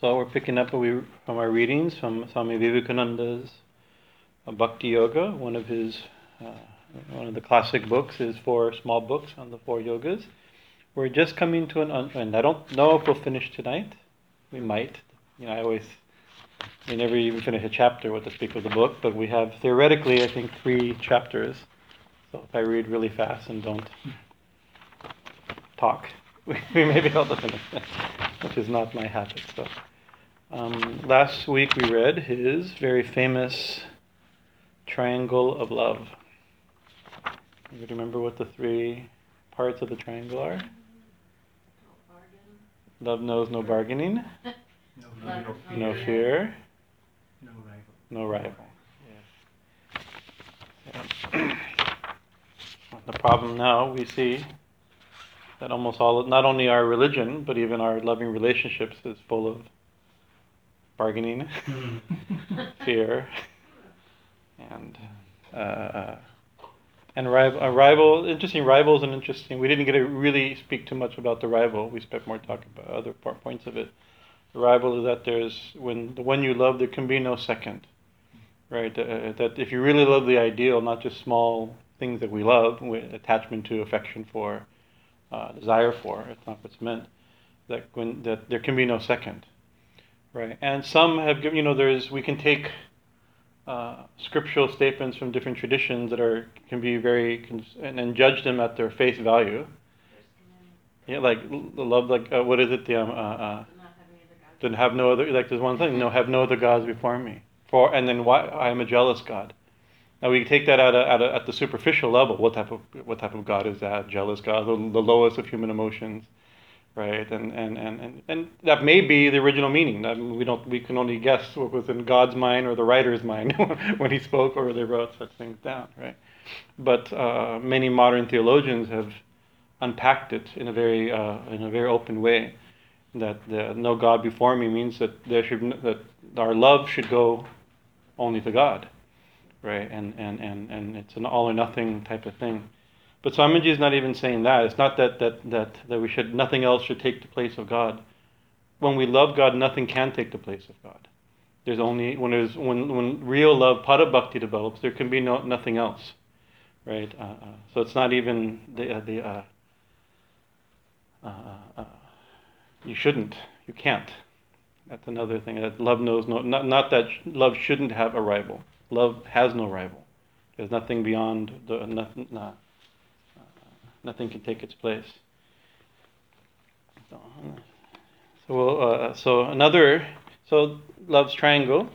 So we're picking up from our readings from Swami Vivekananda's Bhakti Yoga. One of the classic books is 4 small books on the 4 yogas. We're just coming to an end. I don't know if we'll finish tonight. We might. We never even finish a chapter with the speak of the book, but we have theoretically, I think, 3 chapters. So if I read really fast and don't talk, we may be able to finish that, which is not my habit. So last week we read his very famous Triangle of Love. You remember what the 3 parts of the triangle are? Love knows no bargaining. No fear. No rival. Yes. The problem now we see that almost all, not only our religion, but even our loving relationships is full of bargaining, fear, and rival. Interesting, rival is an interesting. We didn't get to really speak too much about the rival. We spent more talk about other points of it. The rival is that there's, when the one you love, there can be no second, right? That if you really love the ideal, not just small things that we love, attachment to, affection for, desire for, it's not what's meant, that there can be no second, right? And some have given, we can take scriptural statements from different traditions that can judge them at their face value. Yeah, what is it, then have no other, there's one thing, have no other gods before me. And then why I am a jealous God. Now we take that at the superficial level. What type of God is that? Jealous God, the lowest of human emotions, right? And that may be the original meaning. We can only guess what was in God's mind or the writer's mind when he spoke or they wrote such things down, right? But many modern theologians have unpacked it in a very open way. That no God before me means that that our love should go only to God, right? And it's an all or nothing type of thing. But Swamiji is not even saying that. It's not that we should, nothing else should take the place of God. When we love God, nothing can take the place of God. There's only when real love, Para Bhakti, develops, there can be nothing else, right? So it's not even you shouldn't. You can't. That's another thing. That love knows no. Not that love shouldn't have a rival. Love has no rival. There's nothing beyond the nothing. Nothing can take its place. So we'll, love's triangle.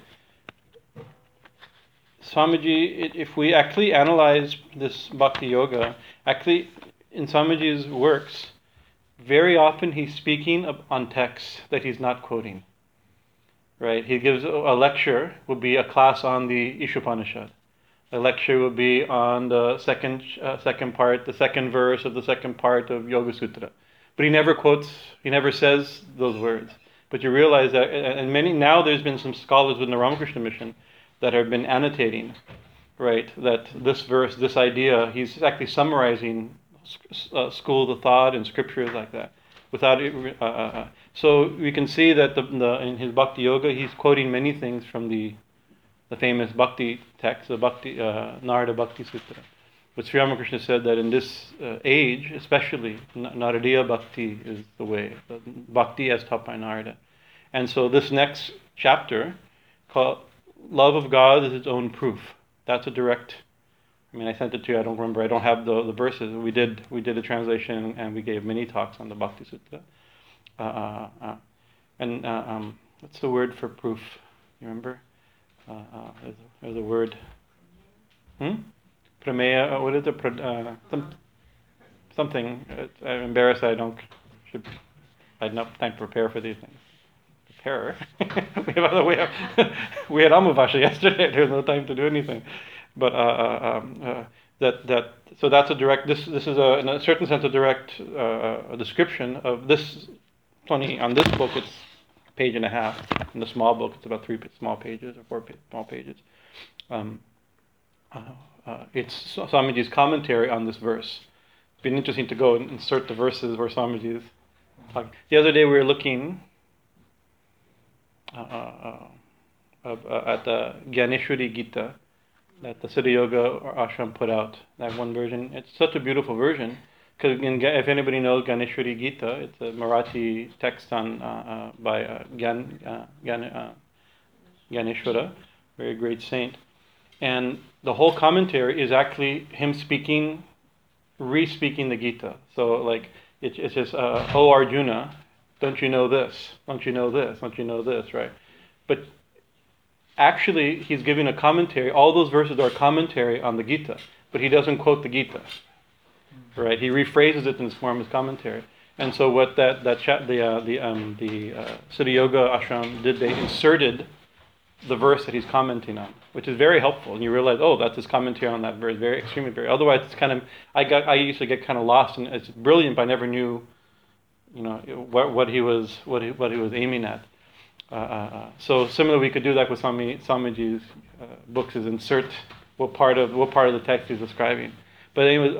Swamiji, if we actually analyze this Bhakti Yoga, actually in Swamiji's works, very often he's speaking on texts that he's not quoting, right? He gives a lecture, would be a class on the Ishopanishad. A lecture would be on the second part, the second verse of the second part of Yoga Sutra. But he never quotes, he never says those words. But you realize that, and many, now there's been some scholars within the Ramakrishna mission that have been annotating, right? That this verse, this idea, he's actually summarizing schools of thought and scriptures like that, without so we can see that in his Bhakti Yoga he's quoting many things from the famous Bhakti text, Narada Bhakti Sutta, but Sri Ramakrishna said that in this age, especially Naradiya Bhakti is the way, Bhakti as taught by Narada, and so this next chapter called "Love of God is its own proof." That's a direct. I sent it to you, I don't remember, I don't have the verses. We did a translation and we gave many talks on the Bhakti Sutta. What's the word for proof? You remember? There's a word. Prameya, what is it? Something. I'm embarrassed I'd not time to prepare for these things. Preparer? We had Amavasya yesterday, there was no time to do anything. But so that's a direct. This is in a certain sense a direct description of this. On this book, it's a page and a half. In the small book, it's about 3 small pages or 4 small pages. It's Swamiji's commentary on this verse. It's been interesting to go and insert the verses where Swamiji is talking. The other day we were looking at the Jnaneshwari Gita that the Siddha Yoga Ashram put out, that one version. It's such a beautiful version, because if anybody knows Jnaneshwari Gita, it's a Marathi text on by Jnaneshwara, very great saint. And the whole commentary is actually him speaking, re-speaking the Gita. So like, it's just, oh Arjuna, don't you know this? Don't you know this? Don't you know this? Right? But actually, he's giving a commentary. All those verses are commentary on the Gita, but he doesn't quote the Gita. Right? He rephrases it in this form as commentary. And so what the Siddha Yoga Ashram did, they inserted the verse that he's commenting on, which is very helpful, and you realize, oh, that's his commentary on that verse. Very, extremely very. Otherwise, it's kind of I used to get kind of lost, and it's brilliant, but I never knew, what he was aiming at. So similarly, we could do that with Swamiji's books, is insert what part of the text he's describing. But anyway,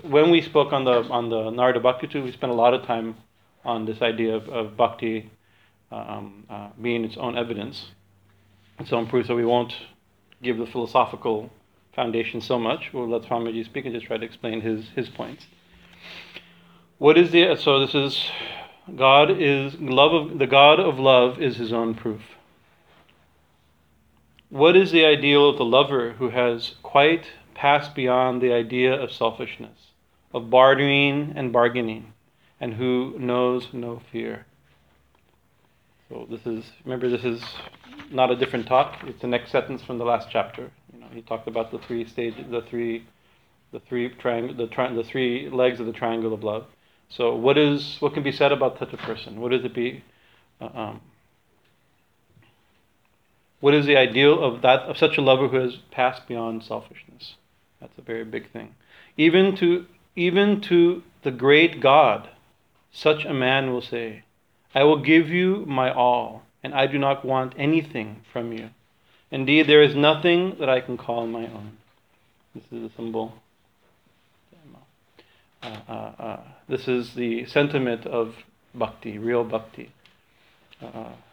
when we spoke on the Narada Bhakti Sutta, we spent a lot of time on this idea of bhakti being its own evidence. So improve, so we won't give the philosophical foundation so much. We'll let Swamiji speak and just try to explain his points. The God of love is his own proof. What is the ideal of the lover who has quite passed beyond the idea of selfishness, of bartering and bargaining, and who knows no fear? So this is not a different talk. It's the next sentence from the last chapter. He talked about the three stages, the three legs of the triangle of love. So what can be said about such a person? What does it be? What is the ideal of such a lover who has passed beyond selfishness? That's a very big thing. Even to the great God, such a man will say, I will give you my all, and I do not want anything from you. Indeed, there is nothing that I can call my own. This is the symbol. This is the sentiment of bhakti, real bhakti.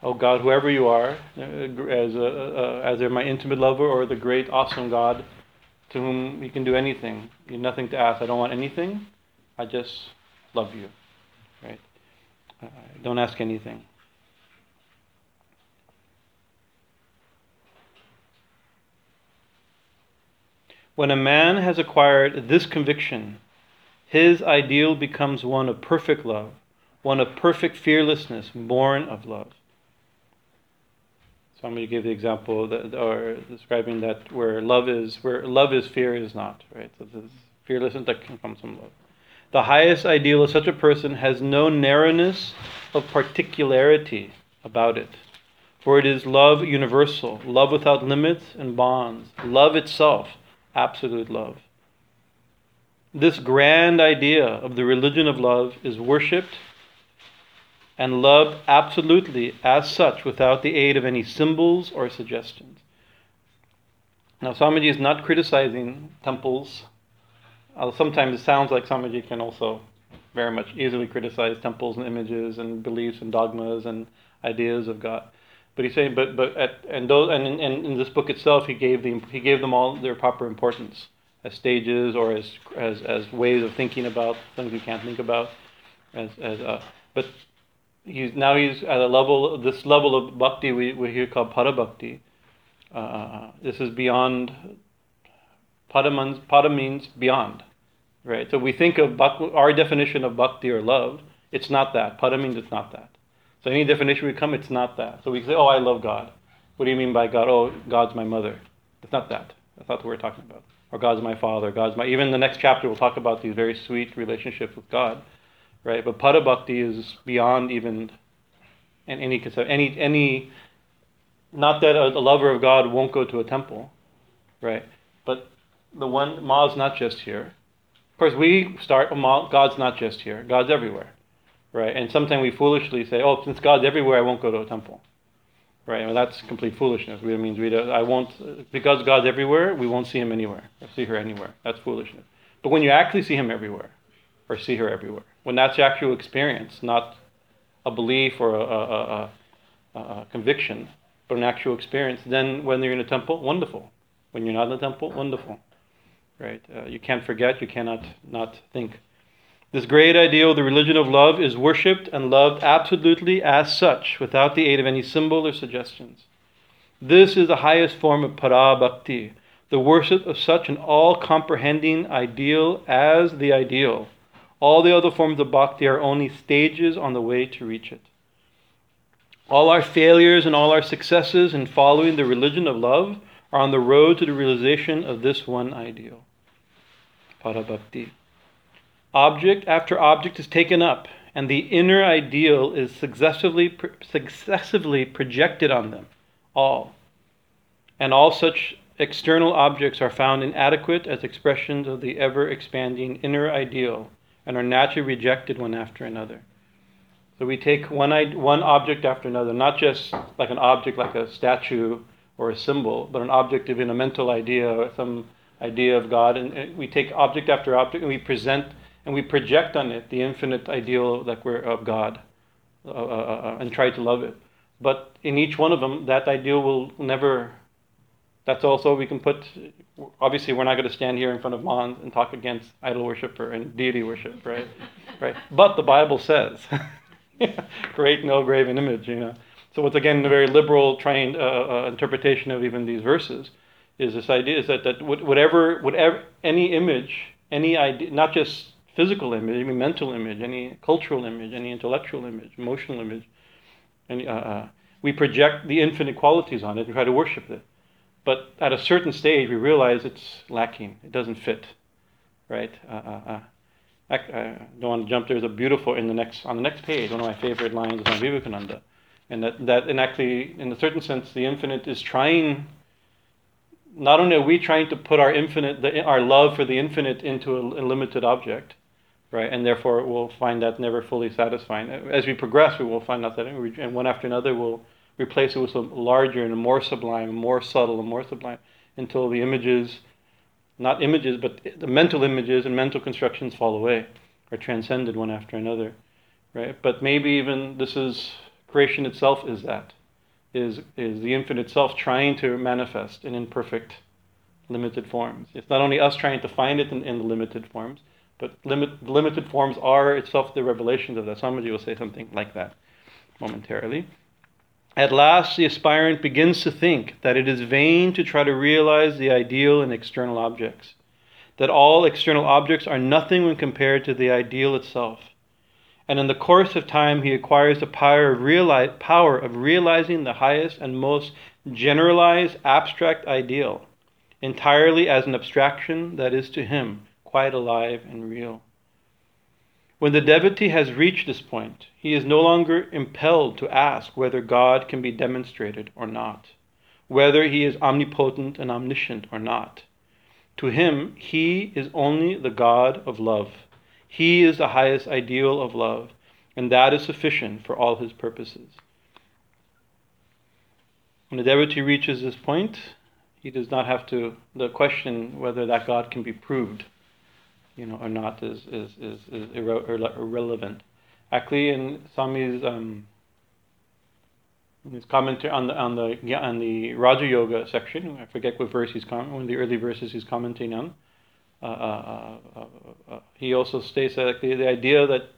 Oh God, whoever you are, as my intimate lover or the great, awesome God, to whom you can do anything, you have nothing to ask. I don't want anything. I just love you. Right? Don't ask anything. When a man has acquired this conviction, his ideal becomes one of perfect love, one of perfect fearlessness, born of love. So I'm going to give the example describing that where love is, fear is not. Right? So this fearlessness that can come from love. The highest ideal of such a person has no narrowness of particularity about it, for it is love universal, love without limits and bonds, love itself, absolute love. This grand idea of the religion of love is worshipped and loved absolutely as such without the aid of any symbols or suggestions. Now, Swamiji is not criticizing temples. Sometimes it sounds like Swamiji can also very much easily criticize temples and images and beliefs and dogmas and ideas of God, but he's saying, in this book itself, he gave them all their proper importance as stages or as ways of thinking about things we can't think about. But he's at this level of bhakti we here call Para Bhakti. This is beyond. Pada means beyond, right? So we think of our definition of bhakti or love, it's not that. Pada means it's not that. So any definition we come, it's not that. So we say, oh, I love God. What do you mean by God? Oh, God's my mother. It's not that. That's not what we're talking about. Or God's my father. Even the next chapter we'll talk about these very sweet relationships with God, right? But Pada Bhakti is beyond even any concept. Not that a lover of God won't go to a temple, right? But the one, Ma's not just here. Of course, we start, God's not just here. God's everywhere, right? And sometimes we foolishly say, oh, since God's everywhere, I won't go to a temple, Right? Well, that's complete foolishness. It means because God's everywhere, we won't see him anywhere, or see her anywhere. That's foolishness. But when you actually see him everywhere, or see her everywhere, when that's your actual experience, not a belief or a conviction, but an actual experience, then when you're in a temple, wonderful. When you're not in a temple, wonderful. Right? You can't forget, you cannot not think. This great ideal, the religion of love, is worshipped and loved absolutely as such, without the aid of any symbol or suggestions. This is the highest form of Para Bhakti, the worship of such an all-comprehending ideal as the ideal. All the other forms of bhakti are only stages on the way to reach it. All our failures and all our successes in following the religion of love are on the road to the realization of this one ideal, Para Bhakti. Object after object is taken up, and the inner ideal is successively projected on them, all. And all such external objects are found inadequate as expressions of the ever-expanding inner ideal, and are naturally rejected one after another. So we take one object after another, not just like an object like a statue or a symbol, but an object of a mental idea or some idea of God, and we take object after object, and we present and we project on it the infinite ideal that we're of God, and try to love it. But in each one of them, that ideal will never. That's also we can put. Obviously, we're not going to stand here in front of Mons and talk against idol worship and deity worship, right? Right. But the Bible says, "Create no graven image." You know. So once again, a very liberal trained interpretation of even these verses is this idea is that whatever any image, any idea, not just physical image, any mental image, any cultural image, any intellectual image, emotional image, and we project the infinite qualities on it and try to worship it. But at a certain stage, we realize it's lacking. It doesn't fit, right? I don't want to jump. There's a beautiful on the next page. One of my favorite lines is on Vivekananda, and that actually, in a certain sense, the infinite is trying. Not only are we trying to put our love for the infinite into a limited object, right? And therefore we'll find that never fully satisfying. As we progress, we will find out that, and one after another, we'll replace it with some larger and more sublime, more subtle and more sublime, until the images, not images, but the mental images and mental constructions fall away, are transcended one after another, right? But maybe even this is, creation itself is that. Is the infinite self trying to manifest in imperfect, limited forms. It's not only us trying to find it in the limited forms, but limited forms are itself the revelations of that. Somebody will say something like that momentarily. At last, the aspirant begins to think that it is vain to try to realize the ideal in external objects, that all external objects are nothing when compared to the ideal itself. And in the course of time, he acquires the power of realizing the highest and most generalized abstract ideal, entirely as an abstraction that is to him quite alive and real. When the devotee has reached this point, he is no longer impelled to ask whether God can be demonstrated or not, whether he is omnipotent and omniscient or not. To him, he is only the God of love. He is the highest ideal of love, and that is sufficient for all his purposes. When the devotee reaches this point, he does not have to, the question whether that God can be proved, or not is irrelevant. Actually, in Swami's his commentary on the Raja Yoga section, I forget what verse he's commenting, one of the early verses he's commenting on. He also states that the idea that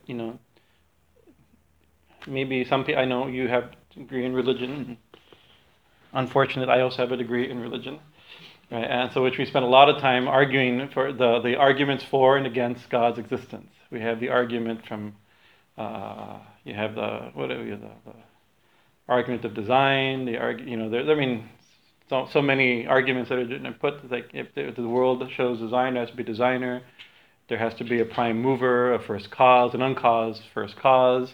maybe some people, I know you have a degree in religion. Unfortunately, I also have a degree in religion, right? And so, which we spend a lot of time arguing for the arguments for and against God's existence. We have the argument from you have the argument of design. So many arguments that are put, like if the world shows design, there has to be a designer, there has to be a prime mover, a first cause, an uncaused first cause.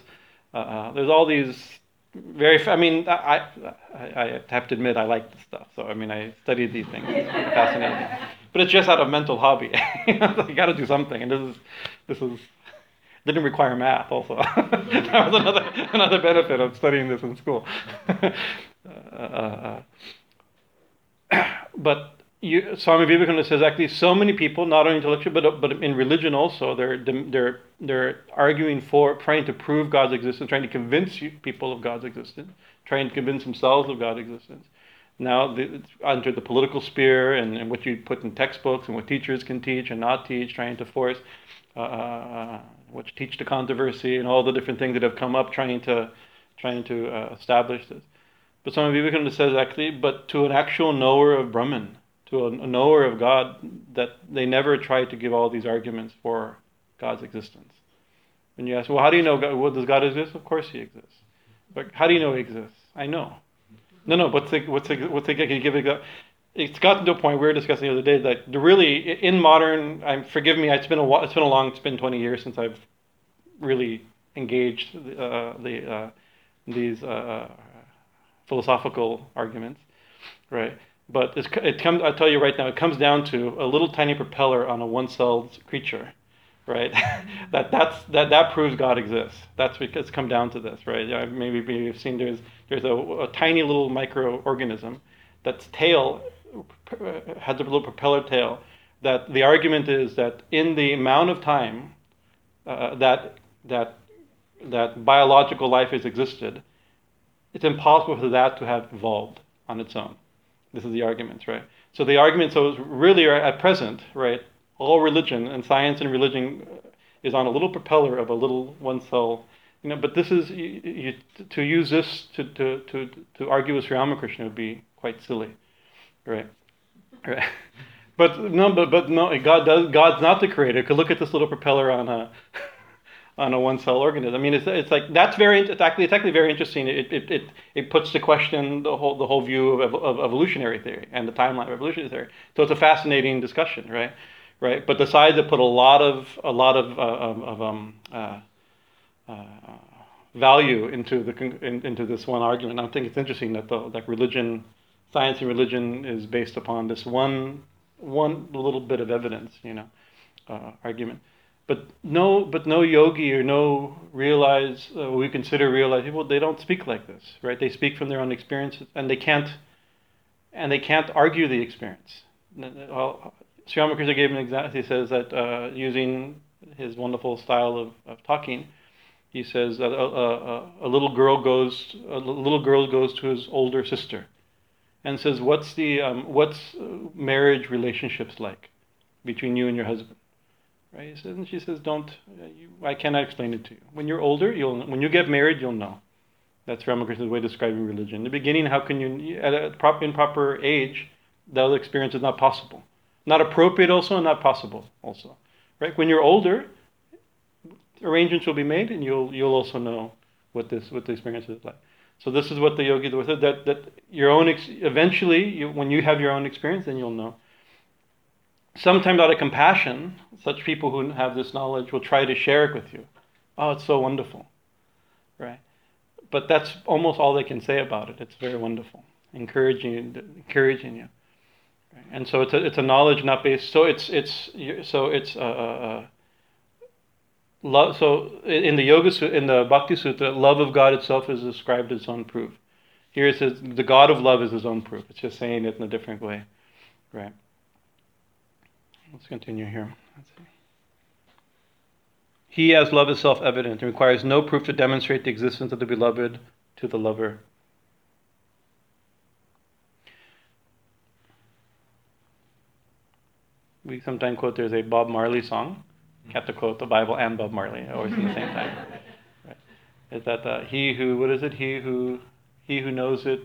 There's all these I have to admit I like this stuff. So, I studied these things. It's fascinating. But it's just out of mental hobby. You got to do something. And this didn't require math also. That was another benefit of studying this in school. But Swami Vivekananda says actually so many people, not only intellectual but in religion also, they're arguing for, trying to prove God's existence, trying to convince people of God's existence, trying to convince themselves of God's existence. Now it's entered the political sphere and what you put in textbooks and what teachers can teach and not teach, trying to force what you teach to controversy and all the different things that have come up trying to establish this. But Swami Vivekananda says actually, but to an actual knower of Brahman, to a knower of God, that they never try to give all these arguments for God's existence. And you ask, well, how do you know God? Well, does God exist? Of course He exists. But how do you know He exists? I know. No. What's the? Can you give it? It's gotten to a point we were discussing the other day that really in modern. Forgive me. It's been 20 years since I've really engaged these philosophical arguments, right? But it comes. I tell you right now, it comes down to a little tiny propeller on a one-celled creature, right? that proves God exists. That's because it's come down to this, right? Maybe you've seen there's a tiny little microorganism, that's tail has a little propeller tail. That the argument is that in the amount of time that biological life has existed, it's impossible for that to have evolved on its own. This is the argument, right? So the argument, really at present, right, all religion and science and religion is on a little propeller of a little one cell, you know. But this is to use this to argue with Sri Ramakrishna would be quite silly, right? But no, God's not the creator. Could look at this little propeller on a on a one cell organism. I mean, it's like that's it's actually very interesting. It puts to question the whole view of evolutionary theory and the timeline of evolutionary theory. So it's a fascinating discussion, right? But the sides that put a lot of value into this one argument. I think it's interesting that religion, science, and religion is based upon this one little bit of evidence, argument. But no yogi or no realized people, they don't speak like this, right? They speak from their own experiences, and they can't argue the experience. Well, Sri Ramakrishna gave an example. He says that using his wonderful style of talking, he says that a little girl goes to his older sister, and says, "What's marriage relationships like between you and your husband?" Right? He says, and she says, I cannot explain it to you. When you're older, when you get married, you'll know. That's Ramakrishna's way of describing religion. In the beginning, how can you, at an improper age, that experience is not possible. Not appropriate also, and not possible also. Right? When you're older, arrangements will be made, and you'll also know what the experience is like. So this is what the yogi said, that your own, when you have your own experience, then you'll know. Sometimes out of compassion, such people who have this knowledge will try to share it with you. Oh, it's so wonderful, right? But that's almost all they can say about it. It's very wonderful, encouraging you. Right? And so it's a knowledge not based. Love. So in the Bhakti Sutta, love of God itself is described as its own proof. Here it says the God of love is His own proof. It's just saying it in a different way, right? Let's continue here. Let's see. He as love is self-evident and requires no proof to demonstrate the existence of the beloved to the lover. We sometimes quote, there's a Bob Marley song. You have to quote the Bible and Bob Marley always at the same time. Right. Is that he who knows it,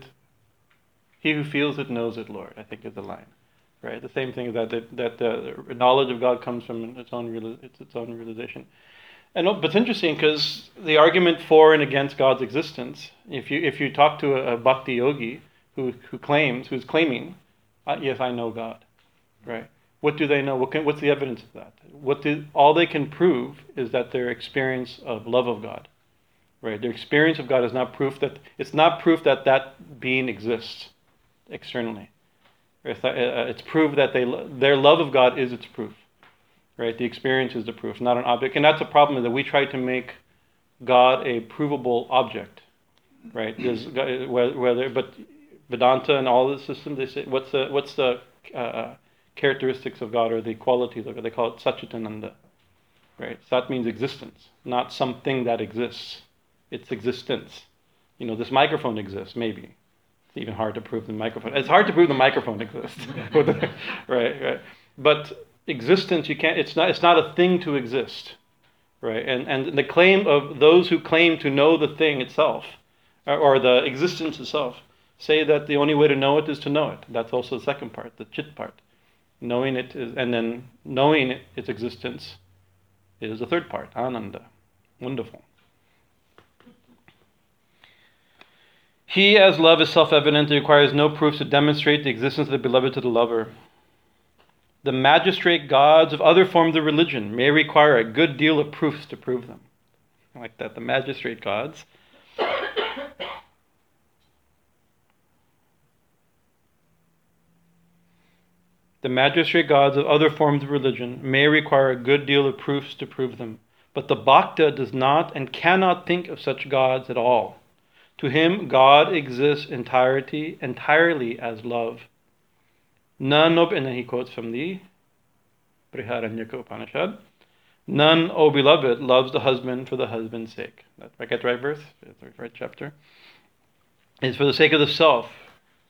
he who feels it knows it, Lord, I think is the line. Right, the same thing is that the knowledge of God comes from its own realization, but it's interesting because the argument for and against God's existence. If you talk to a bhakti yogi who's claiming, yes, I know God, right? What do they know? What's the evidence of that? All they can prove is that their experience of love of God, right? Their experience of God is not proof that being exists externally. It's proof that their love of God is its proof, right? The experience is the proof, not an object. And that's a problem, that we try to make God a provable object, right? There's whether, but Vedanta and all the systems, they say what's the characteristics of God or the qualities of God? They call it Satchitananda, right? Sat means existence, not something that exists. It's existence. You know, this microphone exists, maybe. It's even hard to prove the microphone. It's hard to prove the microphone exists, right? But existence, you can't. It's not a thing to exist, right? And the claim of those who claim to know the thing itself, or the existence itself, say that the only way to know it is to know it. That's also the second part, the chit part. Knowing it is, and then knowing it, its existence, is the third part, ananda, wonderful. He, as love, is self-evident. It requires no proofs to demonstrate the existence of the beloved to the lover. The magistrate gods of other forms of religion may require a good deal of proofs to prove them. I like that, the magistrate gods. The magistrate gods of other forms of religion may require a good deal of proofs to prove them. But the bhakta does not and cannot think of such gods at all. To him, God exists entirely as love. And then he quotes from the Brihadaranyaka Upanishad. None, O beloved, loves the husband for the husband's sake. I get the right verse? The right chapter. It's for the sake of the self,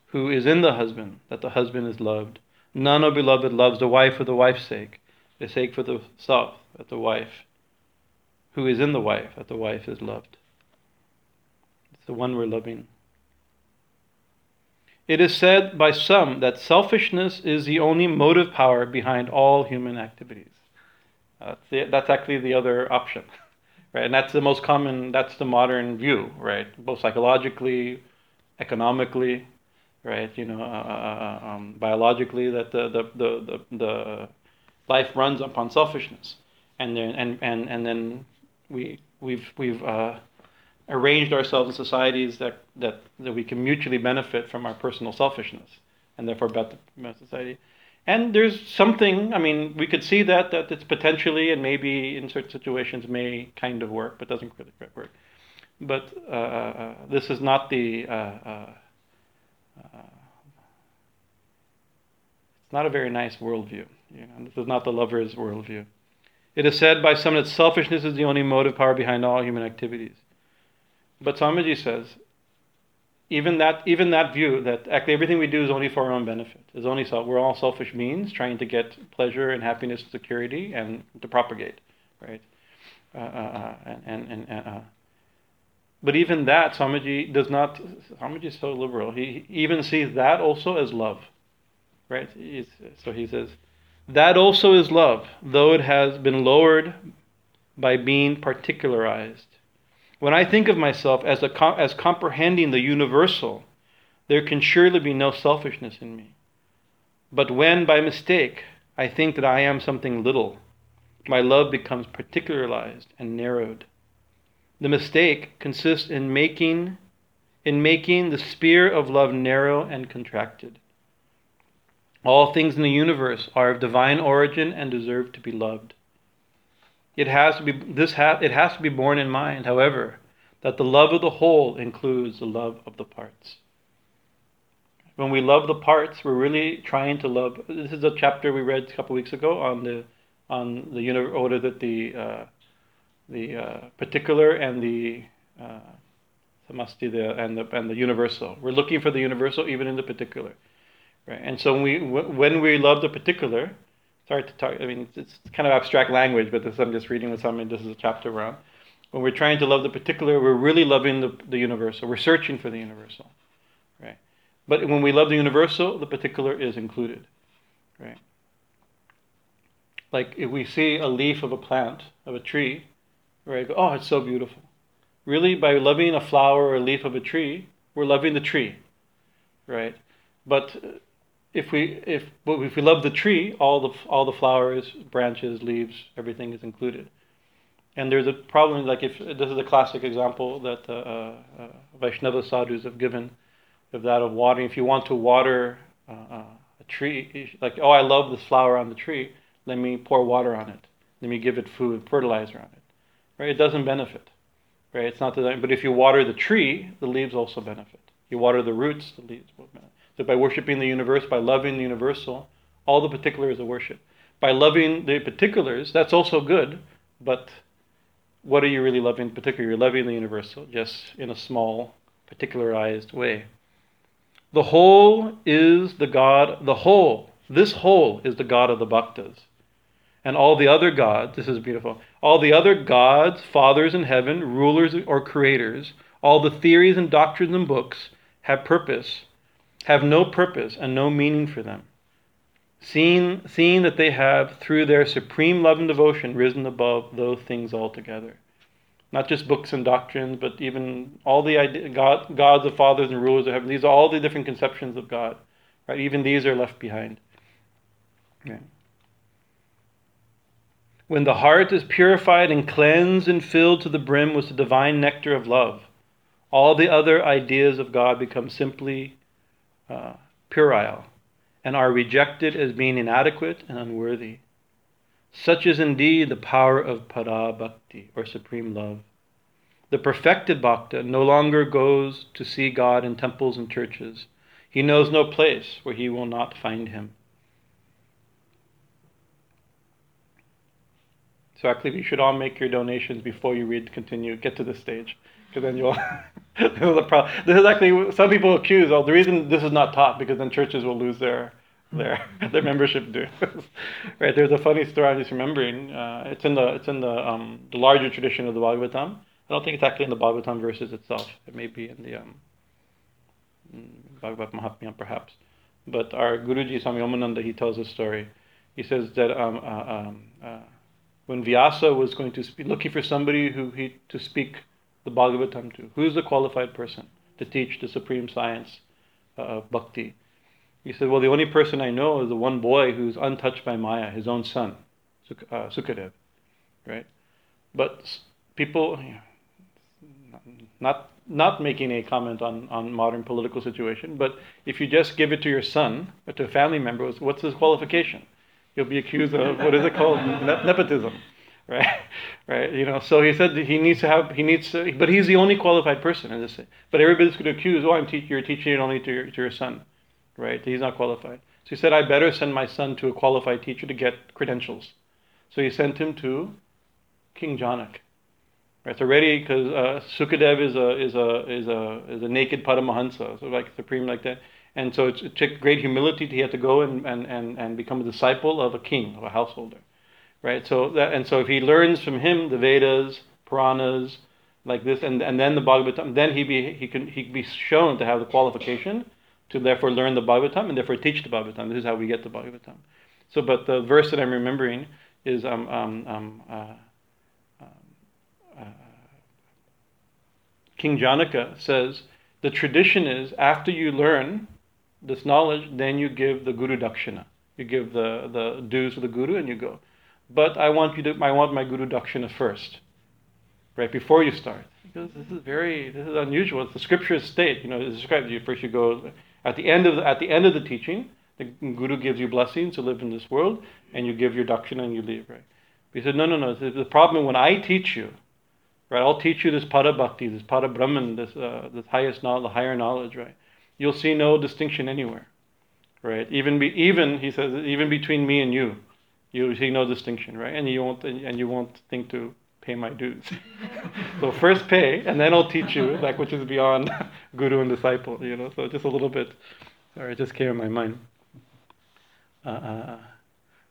who is in the husband, that the husband is loved. None, O beloved, loves the wife for the wife's sake. The sake for the self, that the wife, who is in the wife, that the wife is loved. The one we're loving. It is said by some that selfishness is the only motive power behind all human activities. That's actually the other option, right? And that's the most common, that's the modern view, right? Both psychologically, economically, right? You know, biologically, that the life runs upon selfishness, and then we've arranged ourselves in societies that we can mutually benefit from our personal selfishness, and therefore better society. And there's something, I mean, we could see that it's potentially, and maybe in certain situations may kind of work, but doesn't really work. But this is not the, it's not a very nice worldview. You know, this is not the lover's worldview. It is said by some that selfishness is the only motive power behind all human activities. But Swamiji says, even that view that actually everything we do is only for our own benefit, is only self. We're all selfish beings trying to get pleasure and happiness and security and to propagate, right? But even that Swamiji does not. Swamiji is so liberal. He even sees that also as love, right? So he says that also is love, though it has been lowered by being particularized. When I think of myself as comprehending the universal, there can surely be no selfishness in me. But when, by mistake, I think that I am something little, my love becomes particularized and narrowed. The mistake consists in making the sphere of love narrow and contracted. All things in the universe are of divine origin and deserve to be loved. It has to be borne in mind, however, that the love of the whole includes the love of the parts. When we love the parts, we're really trying to love. This is a chapter we read a couple weeks ago on the particular and the samasti and the universal. We're looking for the universal even in the particular, right? And so when we love the particular. It's hard to talk, I mean, it's kind of abstract language, but this I'm just reading with something, this is a chapter we're on. When we're trying to love the particular, we're really loving the universal. We're searching for the universal, right? But when we love the universal, the particular is included, right? Like if we see a leaf of a plant, of a tree, right, go, oh, it's so beautiful. Really, by loving a flower or a leaf of a tree, we're loving the tree, right? But If we love the tree, all the flowers, branches, leaves, everything is included. And there's a problem, like if this is a classic example that Vaishnava sadhus have given of that of watering. If you want to water a tree, like, oh, I love this flower on the tree, let me pour water on it, let me give it food, fertilizer on it, right? It doesn't benefit, Right? It's not that, but if you water the tree, the leaves also benefit. You water the roots, the leaves will benefit. So by worshiping the universe, by loving the universal, all the particulars of worship. By loving the particulars, that's also good, but what are you really loving in particular? You're loving the universal, just in a small, particularized way. The whole is the God, the whole. This whole is the God of the bhaktas. And all the other gods, this is beautiful, all the other gods, fathers in heaven, rulers or creators, all the theories and doctrines and books have no purpose and no meaning for them. Seeing that they have, through their supreme love and devotion, risen above those things altogether. Not just books and doctrines, but even all the gods of fathers and rulers of heaven. These are all the different conceptions of God. Right? Even these are left behind. Right? When the heart is purified and cleansed and filled to the brim with the divine nectar of love, all the other ideas of God become simply puerile, and are rejected as being inadequate and unworthy. Such is indeed the power of Para Bhakti, or supreme love. The perfected bhakta no longer goes to see God in temples and churches. He knows no place where he will not find him. So actually, you should all make your donations before you read, continue, get to this stage. Because then you'll... This is actually, some people accuse, the reason this is not taught, because then churches will lose their membership dues. Right? There's a funny story I'm just remembering. It's in the larger tradition of the Bhagavatam. I don't think it's actually in the Bhagavatam verses itself. It may be in the Bhagavat Mahatmyam perhaps. But our Guruji, Swami Omananda, he tells this story. He says that when Vyasa was going to speak, looking for somebody to speak the Bhagavatam to. Who's the qualified person to teach the supreme science of bhakti? He said, well, the only person I know is the one boy who's untouched by Maya, his own son, Sukadev, right? But people, not making a comment on modern political situation, but if you just give it to your son, or to a family member, what's his qualification? You'll be accused of, what is it called? Nepotism. Right. So he said that but he's the only qualified person in this. But everybody's going to accuse, you're teaching it only to your son, right? He's not qualified. So he said, I better send my son to a qualified teacher to get credentials. So he sent him to King Janak. Right. So already, because Sukadev is a naked Paramahansa, so like supreme like that, and so it took great humility. He had to go and become a disciple of a king, of a householder. Right, so if he learns from him the Vedas, Puranas, like this, and then the Bhagavatam, then he can be shown to have the qualification to therefore learn the Bhagavatam and therefore teach the Bhagavatam. This is how we get the Bhagavatam. So, but the verse that I'm remembering is King Janaka says the tradition is after you learn this knowledge, then you give the Guru Dakshina, you give the dues to the Guru, and you go. But I want my Guru Dakshina first, right before you start. Because this is unusual. It's the scriptures state, it describes you. First you go at the end of the teaching, the Guru gives you blessings to live in this world, and you give your Dakshina and you leave, right? But he said, no. The problem when I teach you, right? I'll teach you this Para Bhakti, this Para Brahman, this highest knowledge, the higher knowledge, right? You'll see no distinction anywhere, right? Even between me and you. You'll see no distinction, right? And you won't think to pay my dues. So first pay, and then I'll teach you, like which is beyond guru and disciple, So just a little bit, sorry, it just came in my mind.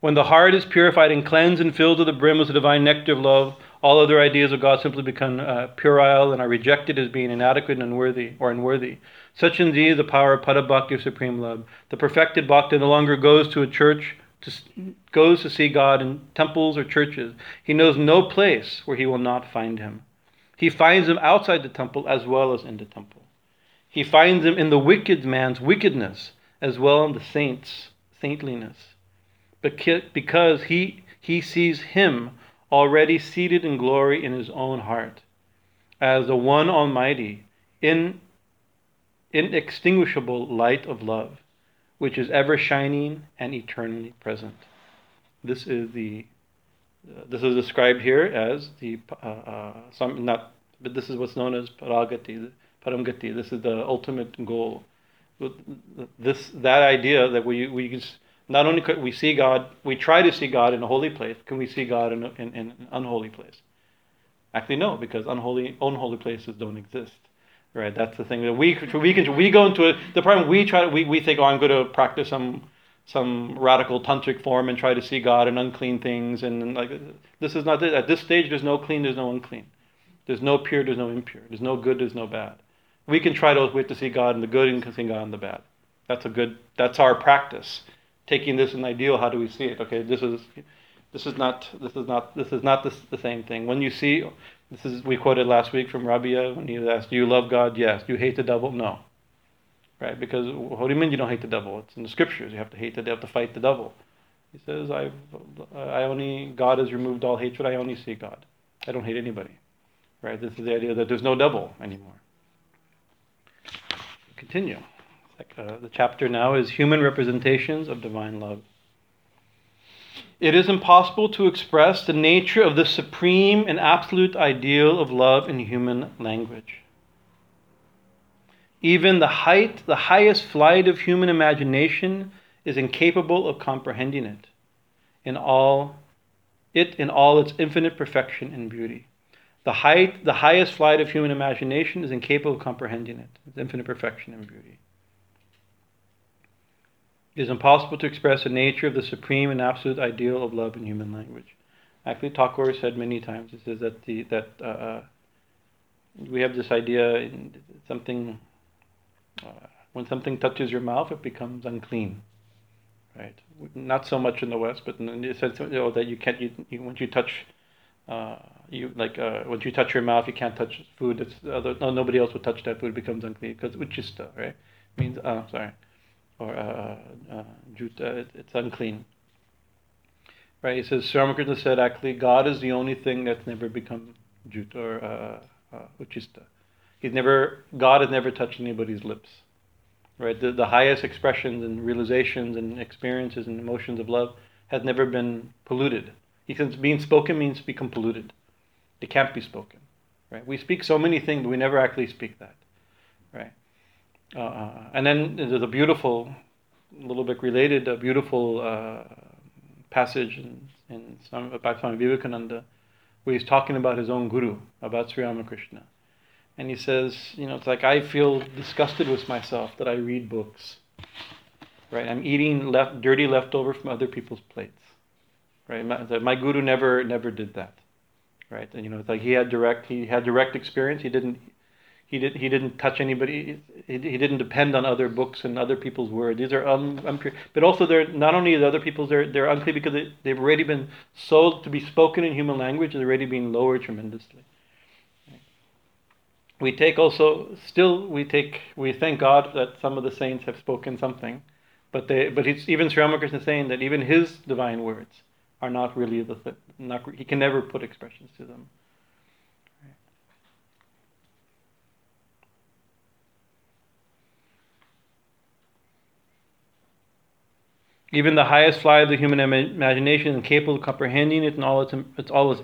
When the heart is purified and cleansed and filled to the brim with the divine nectar of love, all other ideas of God simply become puerile and are rejected as being inadequate and unworthy. Such indeed is the power of Para Bhakti, supreme love. The perfected bhakta no longer goes to a church. Goes to see God in temples or churches. He knows no place where he will not find him. He finds him outside the temple as well as in the temple. He finds him in the wicked man's wickedness as well as in the saint's saintliness. Because he sees him already seated in glory in his own heart as the one almighty, inextinguishable light of love, which is ever shining and eternally present. This is described here as the But this is what's known as paramgati. This is the ultimate goal. That idea that we not only could we see God, we try to see God in a holy place. Can we see God in an unholy place? Actually, no, because unholy places don't exist. Right? That's the thing that we go into it. The problem we think, oh, I'm going to practice some radical tantric form and try to see God in unclean things, and like this is not it. At this stage, there's no clean, there's no unclean, there's no pure, there's no impure, there's no good, there's no bad. We have to see God in the good and can see God in the bad. That's our practice. Taking this as an ideal, how do we see it? Okay, this is not the same thing. When you see, this is, we quoted last week from Rabia when he was asked, "Do you love God?" Yes. "Do you hate the devil?" No. Right? Because what do you mean you don't hate the devil? It's in the scriptures. You have to hate the devil, to fight the devil. He says, God has removed all hatred. I only see God. I don't hate anybody." Right? This is the idea that there's no devil anymore. Continue. The chapter now is Human Representations of Divine Love. It is impossible to express the nature of the supreme and absolute ideal of love in human language. Even the highest flight of human imagination is incapable of comprehending it in all its infinite perfection and beauty. The highest flight of human imagination is incapable of comprehending it, its infinite perfection and beauty. It is impossible to express the nature of the supreme and absolute ideal of love in human language. Actually, Thakur said many times, he says that we have this idea when something touches your mouth, it becomes unclean, right? Not so much in the West, but in the sense that you can't. Once you touch your mouth, you can't touch food. Nobody else would touch that food. It becomes unclean because uchista, right? Means juta. It's unclean, right? He says, Sri Ramakrishna said, actually, God is the only thing that's never become juta or uchista. God has never touched anybody's lips, right? The highest expressions and realizations and experiences and emotions of love has never been polluted. He says being spoken means become polluted. It can't be spoken, right? We speak so many things, but we never actually speak that, right? And then there's a beautiful, a little bit related, a beautiful passage by Swami Vivekananda, where he's talking about his own guru, about Sri Ramakrishna, and he says, it's like I feel disgusted with myself that I read books, right? I'm eating dirty leftover from other people's plates. Right, my guru never did that, right? And it's like he had direct experience. He didn't touch anybody. He didn't depend on other books and other people's words. These are impure, but also they're not only the other people's. They're unclean because they've already been sold to be spoken in human language. They're already being lowered tremendously. Right? We thank God that some of the saints have spoken something, but it's even Sri Ramakrishna saying that even his divine words are not really he can never put expressions to them. Right. Even the highest fly of the human imagination is capable of comprehending it in all its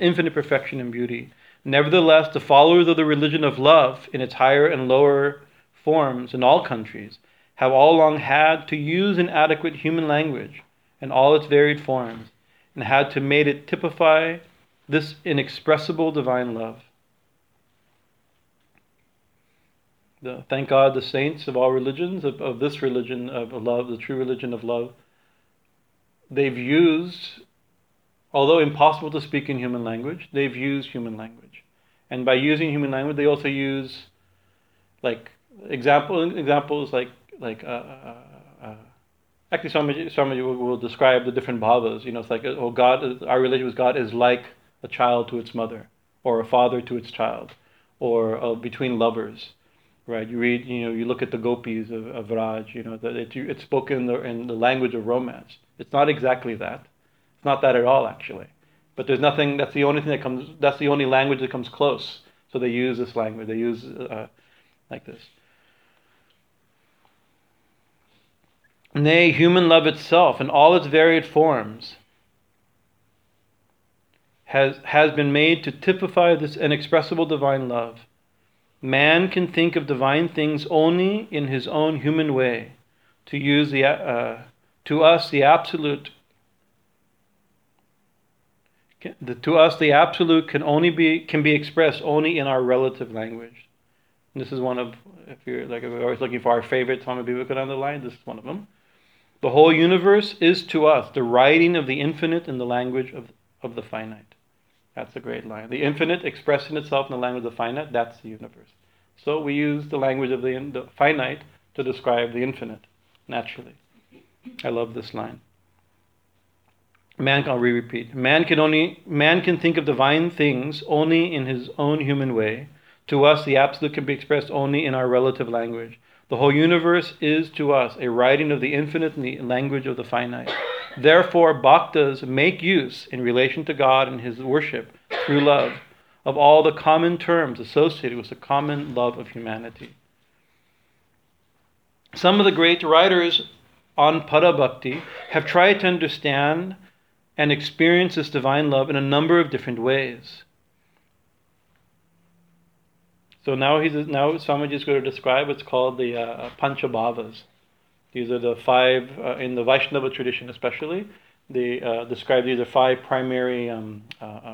infinite perfection and beauty. Nevertheless, the followers of the religion of love in its higher and lower forms in all countries have all along had to use an adequate human language in all its varied forms, and had to made it typify this inexpressible divine love. Thank God the saints of all religions, of this religion of love, the true religion of love, they've used, although impossible to speak in human language, they've used human language. And by using human language, they also use, like, examples actually, Swamiji will describe the different bhavas. It's like, our religion with God is like a child to its mother, or a father to its child, or between lovers, right? You read, you look at the gopis of Raj. It's spoken in the language of romance. It's not exactly that. It's not that at all, actually. But there's nothing. That's the only thing that comes. That's the only language that comes close. So they use this language. They use like this. Nay, human love itself, in all its varied forms, has been made to typify this inexpressible divine love, Man can think of divine things only in his own human way. To use the to us the absolute can be expressed only in our relative language. And this is one of, if you're like, if we're always looking for our favorite Swami Vivekananda line, this is one of them. The whole universe is to us the writing of the infinite in the language of the finite. That's a great line. The infinite expressing itself in the language of the finite, that's the universe. So we use the language of the finite to describe the infinite, naturally. I love this line. Man can think of divine things only in his own human way. To us, the absolute can be expressed only in our relative language. The whole universe is to us a writing of the infinite in the language of the finite. Therefore, bhaktas make use, in relation to God and His worship, through love, of all the common terms associated with the common love of humanity. Some of the great writers on Para Bhakti have tried to understand and experience this divine love in a number of different ways. So now Swamiji is going to describe what's called the Panchabhavas. These are the five, in the Vaishnava tradition especially, they describe these are five primary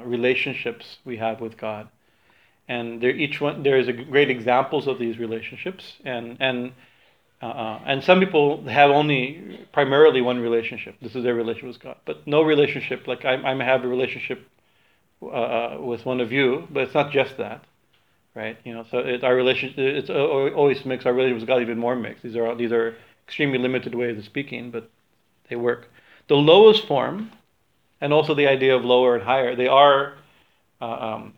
relationships we have with God. And there is a great examples of these relationships. And some people have only primarily one relationship. This is their relationship with God. But no relationship, like I have a relationship with one of you, but it's not just that. Right, so our relationship always makes our relationship with God even more mixed. These are extremely limited ways of speaking, but they work. The lowest form, and also the idea of lower and higher, they are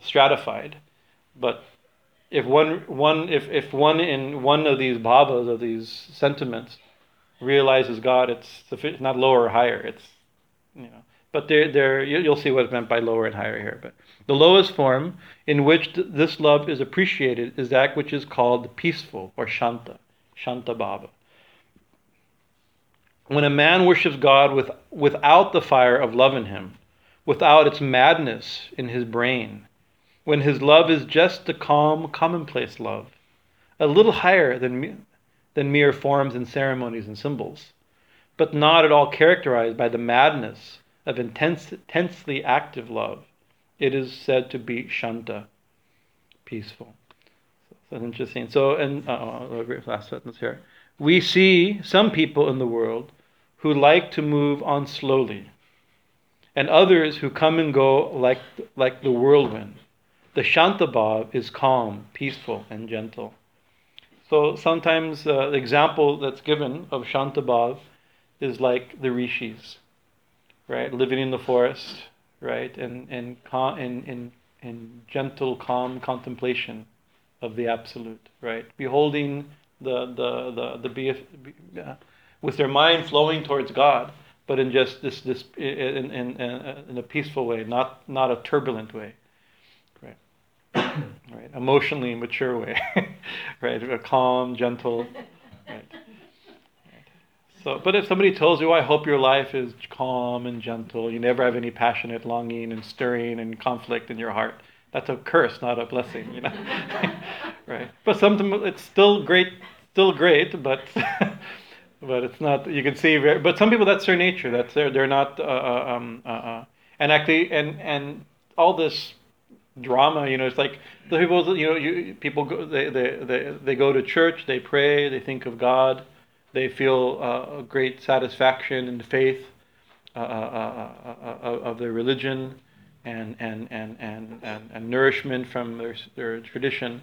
stratified. But if one in one of these bhavas, of these sentiments, realizes God, it's not lower or higher. It's. But you'll see what's meant by lower and higher here. But the lowest form in which this love is appreciated is that which is called peaceful, or Shanta, Shanta Bhava. When a man worships God without the fire of love in him, without its madness in his brain, when his love is just the calm, commonplace love, a little higher than mere forms and ceremonies and symbols, but not at all characterized by the madness of intensely active love, it is said to be Shanta, peaceful. So that's interesting. So, last sentence here. We see some people in the world who like to move on slowly, and others who come and go like the whirlwind. The Shanta Bhava is calm, peaceful, and gentle. So sometimes the example that's given of Shanta Bhava is like the rishis. Right, living in the forest, right, and in gentle, calm contemplation of the absolute, right, beholding with their mind flowing towards God, but in just this in a peaceful way, not a turbulent way, right, right, emotionally mature way, right, a calm, gentle, right. So, but if somebody tells you, I hope your life is calm and gentle, you never have any passionate longing and stirring and conflict in your heart, that's a curse, not a blessing, right? But sometimes it's still great, but it's not. You can see, but some people, that's their nature. That's they're not. And actually, and all this drama, it's like the people. People go. They go to church. They pray. They think of God. They feel great satisfaction in the faith of their religion and nourishment from their tradition.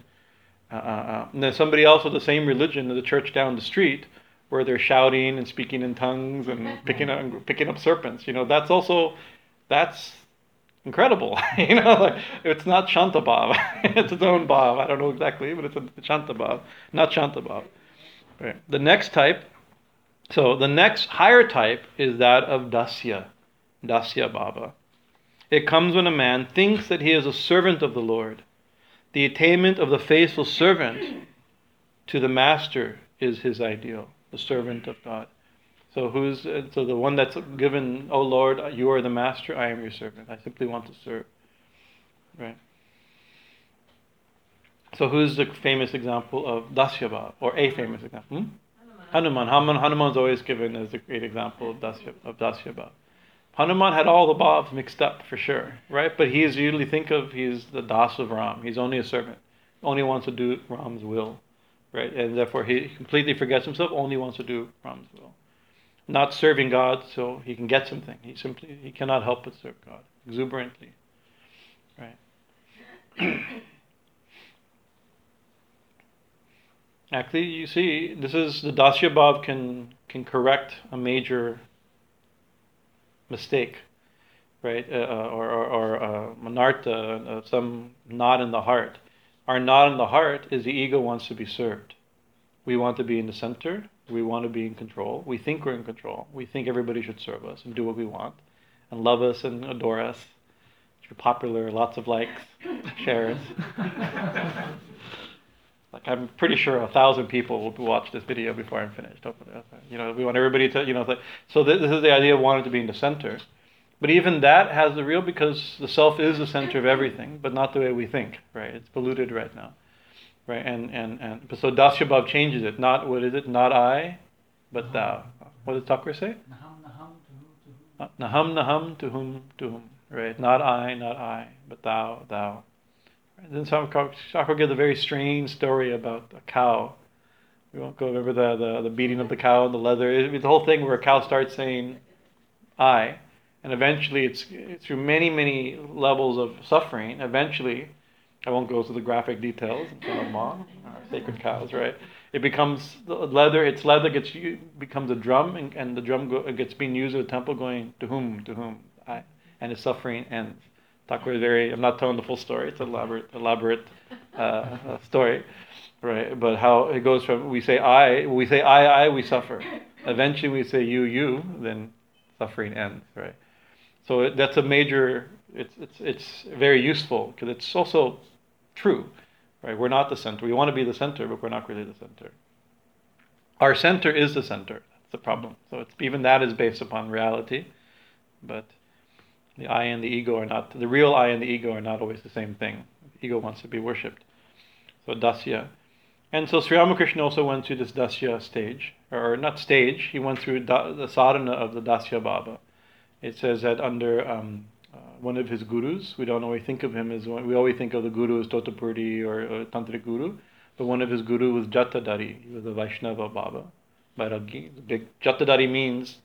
And there's somebody else with the same religion in the church down the street where they're shouting and speaking in tongues and picking up serpents. That's also, that's incredible. It's not Shanta Bhava. It's its own Bhava. I don't know exactly, but it's a Shanta Bhava, not Shanta Bhava. Right. The next higher type is that of Dasya Bhava. It comes when a man thinks that he is a servant of the Lord. The attainment of the faithful servant to the master is his ideal, the servant of God. So the one that's given, O Lord, you are the master, I am your servant. I simply want to serve. Right. So who's the famous example of Dasya Bhava, or a famous example? Hanuman. Hanuman's always given as a great example of Dasya Bhava. Hanuman had all the bhavs mixed up for sure, right? But he is usually think of, he's the das of Ram. He's only a servant, only wants to do Ram's will, right? And therefore he completely forgets himself, only wants to do Ram's will. Not serving God so he can get something. He cannot help but serve God exuberantly, right? Actually, you see, this is the Dasya Bhava can correct a major mistake, right? Manartha, some knot in the heart. Our knot in the heart is the ego wants to be served. We want to be in the center. We want to be in control. We think we're in control. We think everybody should serve us and do what we want, and love us and adore us. You're popular, lots of likes, shares. Like, I'm pretty sure 1,000 people will watch this video before I'm finished. You know, we want everybody to, you know. So this is the idea of wanting to be in the center. But even that has the real, because the self is the center of everything, but not the way we think, right? It's polluted right now, right? And so Dasya Bhava changes it. Not, what is it? Not I, but thou. What does Chakra say? Naham, naham, to whom, to whom. Right? Not I, but thou, thou. Then Chakra gives a very strange story about a cow. We won't go over the beating of the cow and the leather. It's the whole thing where a cow starts saying, I, and eventually it's through many, many levels of suffering. Eventually, I won't go through the graphic details, sacred cows, right? It becomes leather, its leather becomes a drum, and the drum gets being used at a temple going, to whom, I, and its suffering ends. I'm not telling the full story. It's an elaborate story, right? But how it goes from we say I, we suffer. Eventually we say you, then suffering ends, right? So that's a major. It's very useful because it's also true, right? We're not the center. We want to be the center, but we're not really the center. Our center is the center. That's the problem. So it's even that is based upon reality, but. The I and the ego are not, the real I and the ego are not always the same thing. The ego wants to be worshipped. So Dasya. And so Sri Ramakrishna also went through this Dasya stage, or not stage, he went through the sadhana of the Dasya Bhava. It says that under one of his gurus, we don't always think of him as one, we always think of the guru as Totapuri or Tantric guru, but one of his guru was Jatadhari. He was a Vaishnava Baba, Bairagi. Jatadhari means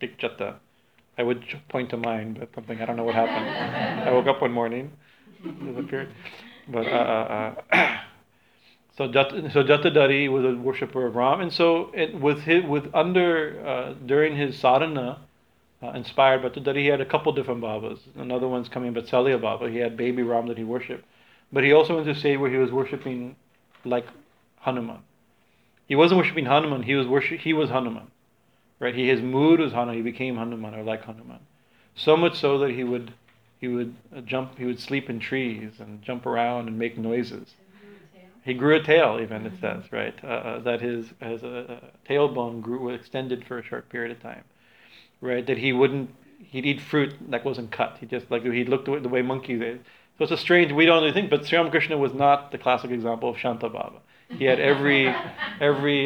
big Jata. I would point to mine, but something, I don't know what happened. I woke up one morning, disappeared. But so Jatadhari was a worshipper of Ram, and so during his sadhana, inspired by Jatadhari, he had a couple different bhavas. Another one's coming, Vatsalya Bhava. He had baby Ram that he worshipped, but he also went to a stage where he was worshipping like Hanuman. He wasn't worshipping Hanuman. He was Hanuman. Right, his mood was Hanuman. He became Hanuman, or like Hanuman, so much so that he would sleep in trees and jump around and make noises. He grew a tail, even it says, right, that his tailbone extended for a short period of time, right? That he'd eat fruit that wasn't cut. He just he looked the way monkeys ate. So it's a strange. We don't really think, but Sri Ramakrishna was not the classic example of Shanta Bhava. He had every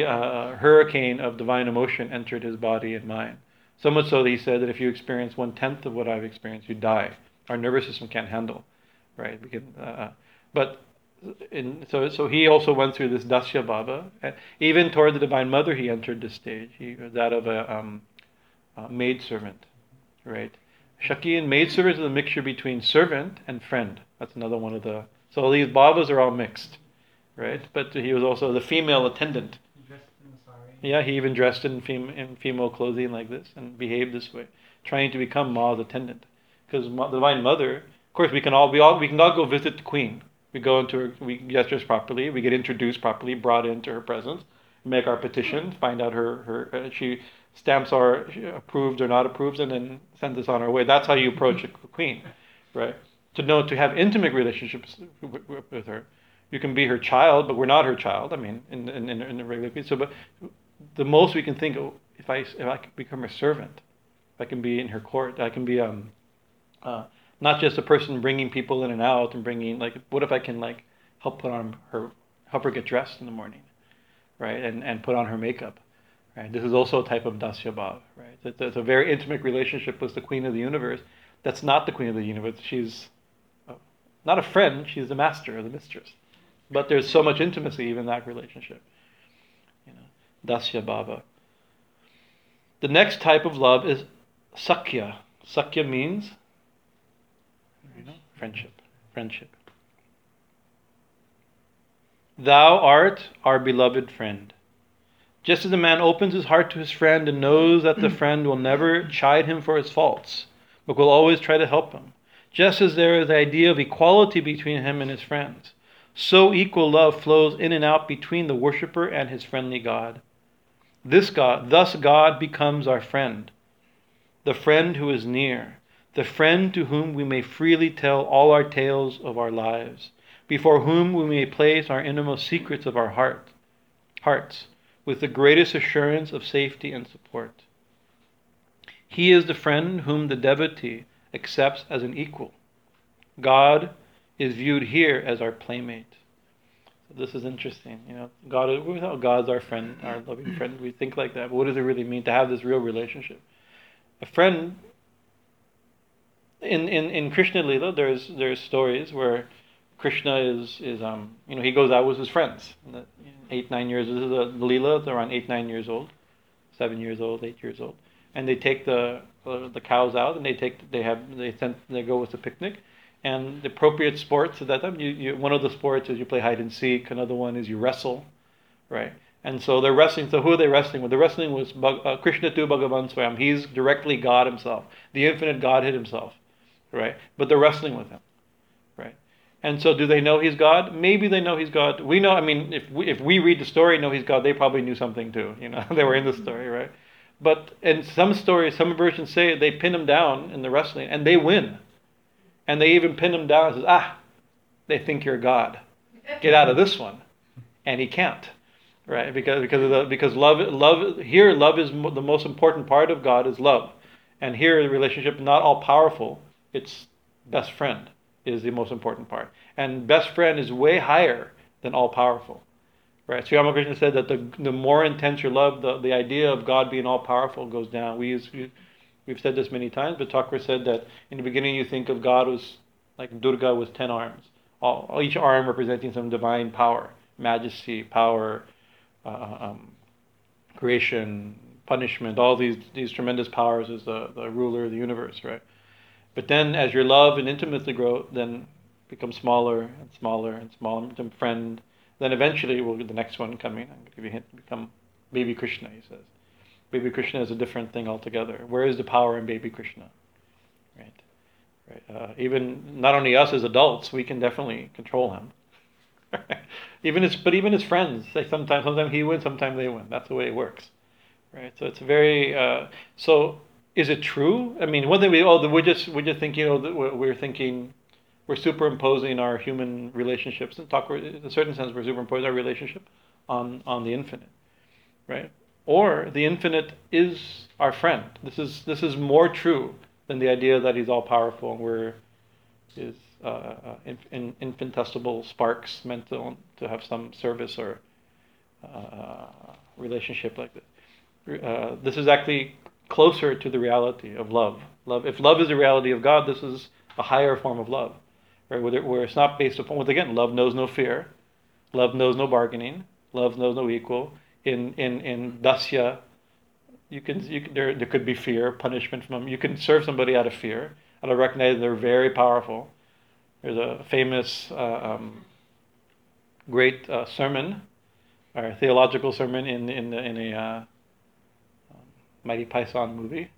hurricane of divine emotion entered his body and mind. So much so that he said that if you experience 1/10 of what I've experienced, you die. Our nervous system can't handle, right? We can, so he also went through this Dasya Bhava. Even toward the Divine Mother, he entered this stage. He was that of a maidservant, right? Shaki and maidservant is a mixture between servant and friend. That's another one of the. So these bhavas are all mixed. Right, but he was also the female attendant. He dressed in sari. Yeah, he even dressed in female clothing like this and behaved this way, trying to become Ma's attendant. Because the Divine Mother, of course, we can all go visit the Queen. We go into her, we get dressed properly, we get introduced properly, brought into her presence, make our petition, find out her she stamps our approved or not approved, and then sends us on our way. That's how you approach a Queen, right? To have intimate relationships with her. You can be her child, but we're not her child. I mean, in a regular piece. So, but the most we can think, if I can become a servant, if I can be in her court, I can be not just a person bringing people in and out and bringing. Like, what if I can help put on her, help her get dressed in the morning, right? And put on her makeup, right? This is also a type of Dasya Bhava, right? It's a very intimate relationship with the Queen of the Universe. That's not the Queen of the Universe. She's not a friend. She's the master or the mistress. But there's so much intimacy even in that relationship. You know, Dasya Bhava. The next type of love is Sakya. Sakya means, you know, friendship. Thou art our beloved friend. Just as a man opens his heart to his friend and knows that the friend will never chide him for his faults, but will always try to help him, just as there is the idea of equality between him and his friends, so equal love flows in and out between the worshipper and his friendly God. Thus God becomes our friend, the friend who is near, the friend to whom we may freely tell all our tales of our lives, before whom we may place our innermost secrets of our hearts, with the greatest assurance of safety and support. He is the friend whom the devotee accepts as an equal. God is viewed here as our playmate. So this is interesting. You know, God's our friend, our loving friend. We think like that, but what does it really mean to have this real relationship? A friend. In Krishna Lila, there's stories where Krishna is you know, he goes out with his friends. 8, 9 years. This is a Lila. They're around 8, 9 years old, 7 years old, 8 years old, and they take the cows out and they go with the picnic. And the appropriate sports at that time, one of the sports is you play hide and seek. Another one is you wrestle, right? And so they're wrestling. So who are they wrestling with? They're wrestling with Krishna Tu Bhagavan Swayam. He's directly God himself, the infinite Godhead himself, right? But they're wrestling with him, right? And so do they know he's God? Maybe they know he's God. We know, I mean, if we read the story and know he's God, they probably knew something too. You know, they were in the story, right? But in some stories, some versions say they pin him down in the wrestling and they win. And they even pin him down and says, they think you're God. Get out of this one. And he can't, right? Because love here, love is the most important part of God is love. And here, the relationship, not all powerful, it's best friend is the most important part. And best friend is way higher than all powerful, right? Sri Ramakrishna said that the more intense your love, the idea of God being all powerful goes down. We've said this many times, but Chakra said that in the beginning you think of God was like Durga with 10 arms, each arm representing some divine power, majesty, power, creation, punishment, all these tremendous powers as the ruler of the universe, right? But then as your love and intimacy grow, then become smaller and smaller and smaller, become friend, then eventually we'll get the next one coming, I'm going to give you a hint, become baby Krishna, he says. Baby Krishna is a different thing altogether. Where is the power in baby Krishna? Right. Even not only us as adults, we can definitely control him. Right? Even his friends, they sometimes he wins, sometimes they win. That's the way it works, right? So it's very. So is it true? I mean, one thing we're just thinking, you know, we're superimposing our human relationships. In a certain sense, we're superimposing our relationship on the infinite, right? Or the infinite is our friend. This is more true than the idea that he's all powerful and we're his infinitesimal sparks meant to have some service or relationship like this. This is actually closer to the reality of love. If love is the reality of God, this is a higher form of love, right? Where it's not based upon. Once again, love knows no fear, love knows no bargaining, love knows no equal. In Dasya, there could be fear, punishment from them. You can serve somebody out of fear, out of recognizing they're very powerful. There's a famous great sermon, or theological sermon in a Monty Python movie,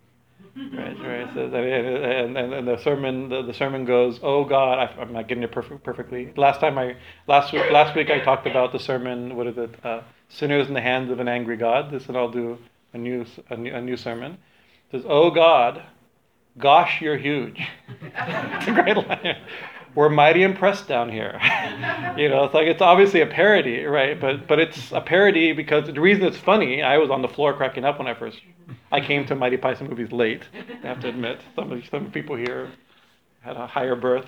right? So, and the sermon goes, "Oh God, I'm not getting it perfectly." Last week I talked about the sermon. What is it? Sinners in the hands of an angry God. This, and I'll do a new sermon. It says, "Oh God, gosh, you're huge." It's a great line. We're mighty impressed down here. You know, it's obviously a parody, right? But it's a parody because the reason it's funny. I was on the floor cracking up when I came to Mighty Python movies late. I have to admit, some people here had a higher birth.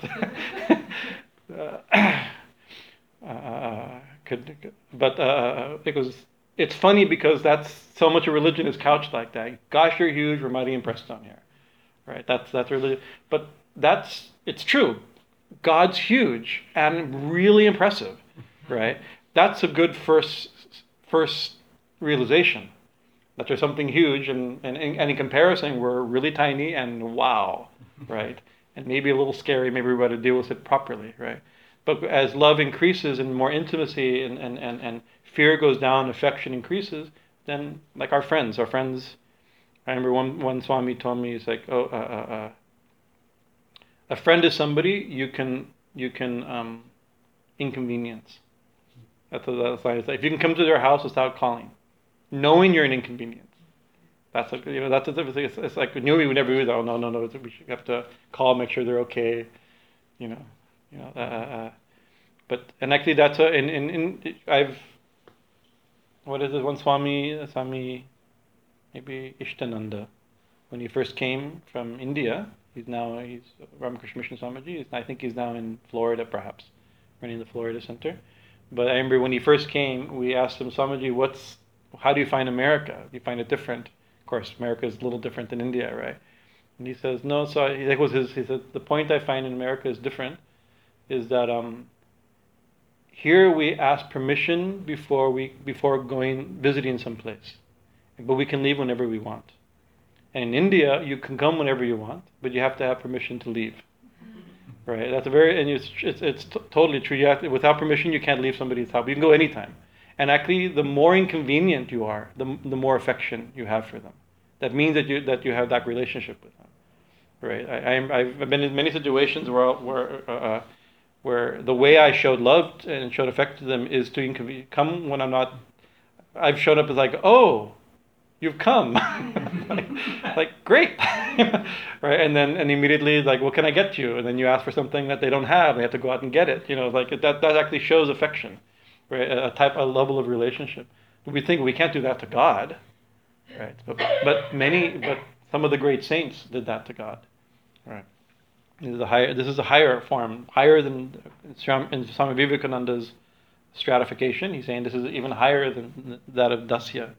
Because it's funny because that's so much of religion is couched like that. Gosh, you're huge. We're mighty impressed on here, right? That's religion, but it's true. God's huge and really impressive, right? That's a good first realization that there's something huge, and in comparison, we're really tiny and wow, right? And maybe a little scary. Maybe we ought to deal with it properly, right? But as love increases and more intimacy and fear goes down, affection increases, then like our friends, I remember one Swami told me, he's like, a friend is somebody you can inconvenience. That's why it's like, if you can come to their house without calling, knowing you're an inconvenience. That's like, that's the thing. It's like we knew we would never do that. Oh no, we should have to call, make sure they're okay, but actually that's what is this one Swami, maybe Ishtananda, when he first came from India, he's Ramakrishna Mission Swamiji, I think he's now in Florida perhaps, running the Florida Center, but I remember when he first came, we asked him, Swamiji, how do you find America? Do you find it different? Of course, America is a little different than India, right? And he says, no, he said, the point I find in America is different, is that here we ask permission before visiting someplace, but we can leave whenever we want. And in India, you can come whenever you want, but you have to have permission to leave, right? That's totally true. Without permission, you can't leave somebody's house. You can go anytime. And actually, the more inconvenient you are, the more affection you have for them. That means that you have that relationship with them, right? I've been in many situations where the way I showed love and showed affection to them is to come when I'm not. I've shown up as like, oh, you've come, like great, right? And immediately like, what can I get you? And then you ask for something that they don't have. They have to go out and get it. That actually shows affection, right? A level of relationship. We think we can't do that to God, right? But some of the great saints did that to God, right? This is a higher form, higher than in Swami Vivekananda's stratification. He's saying this is even higher than that of Dasya.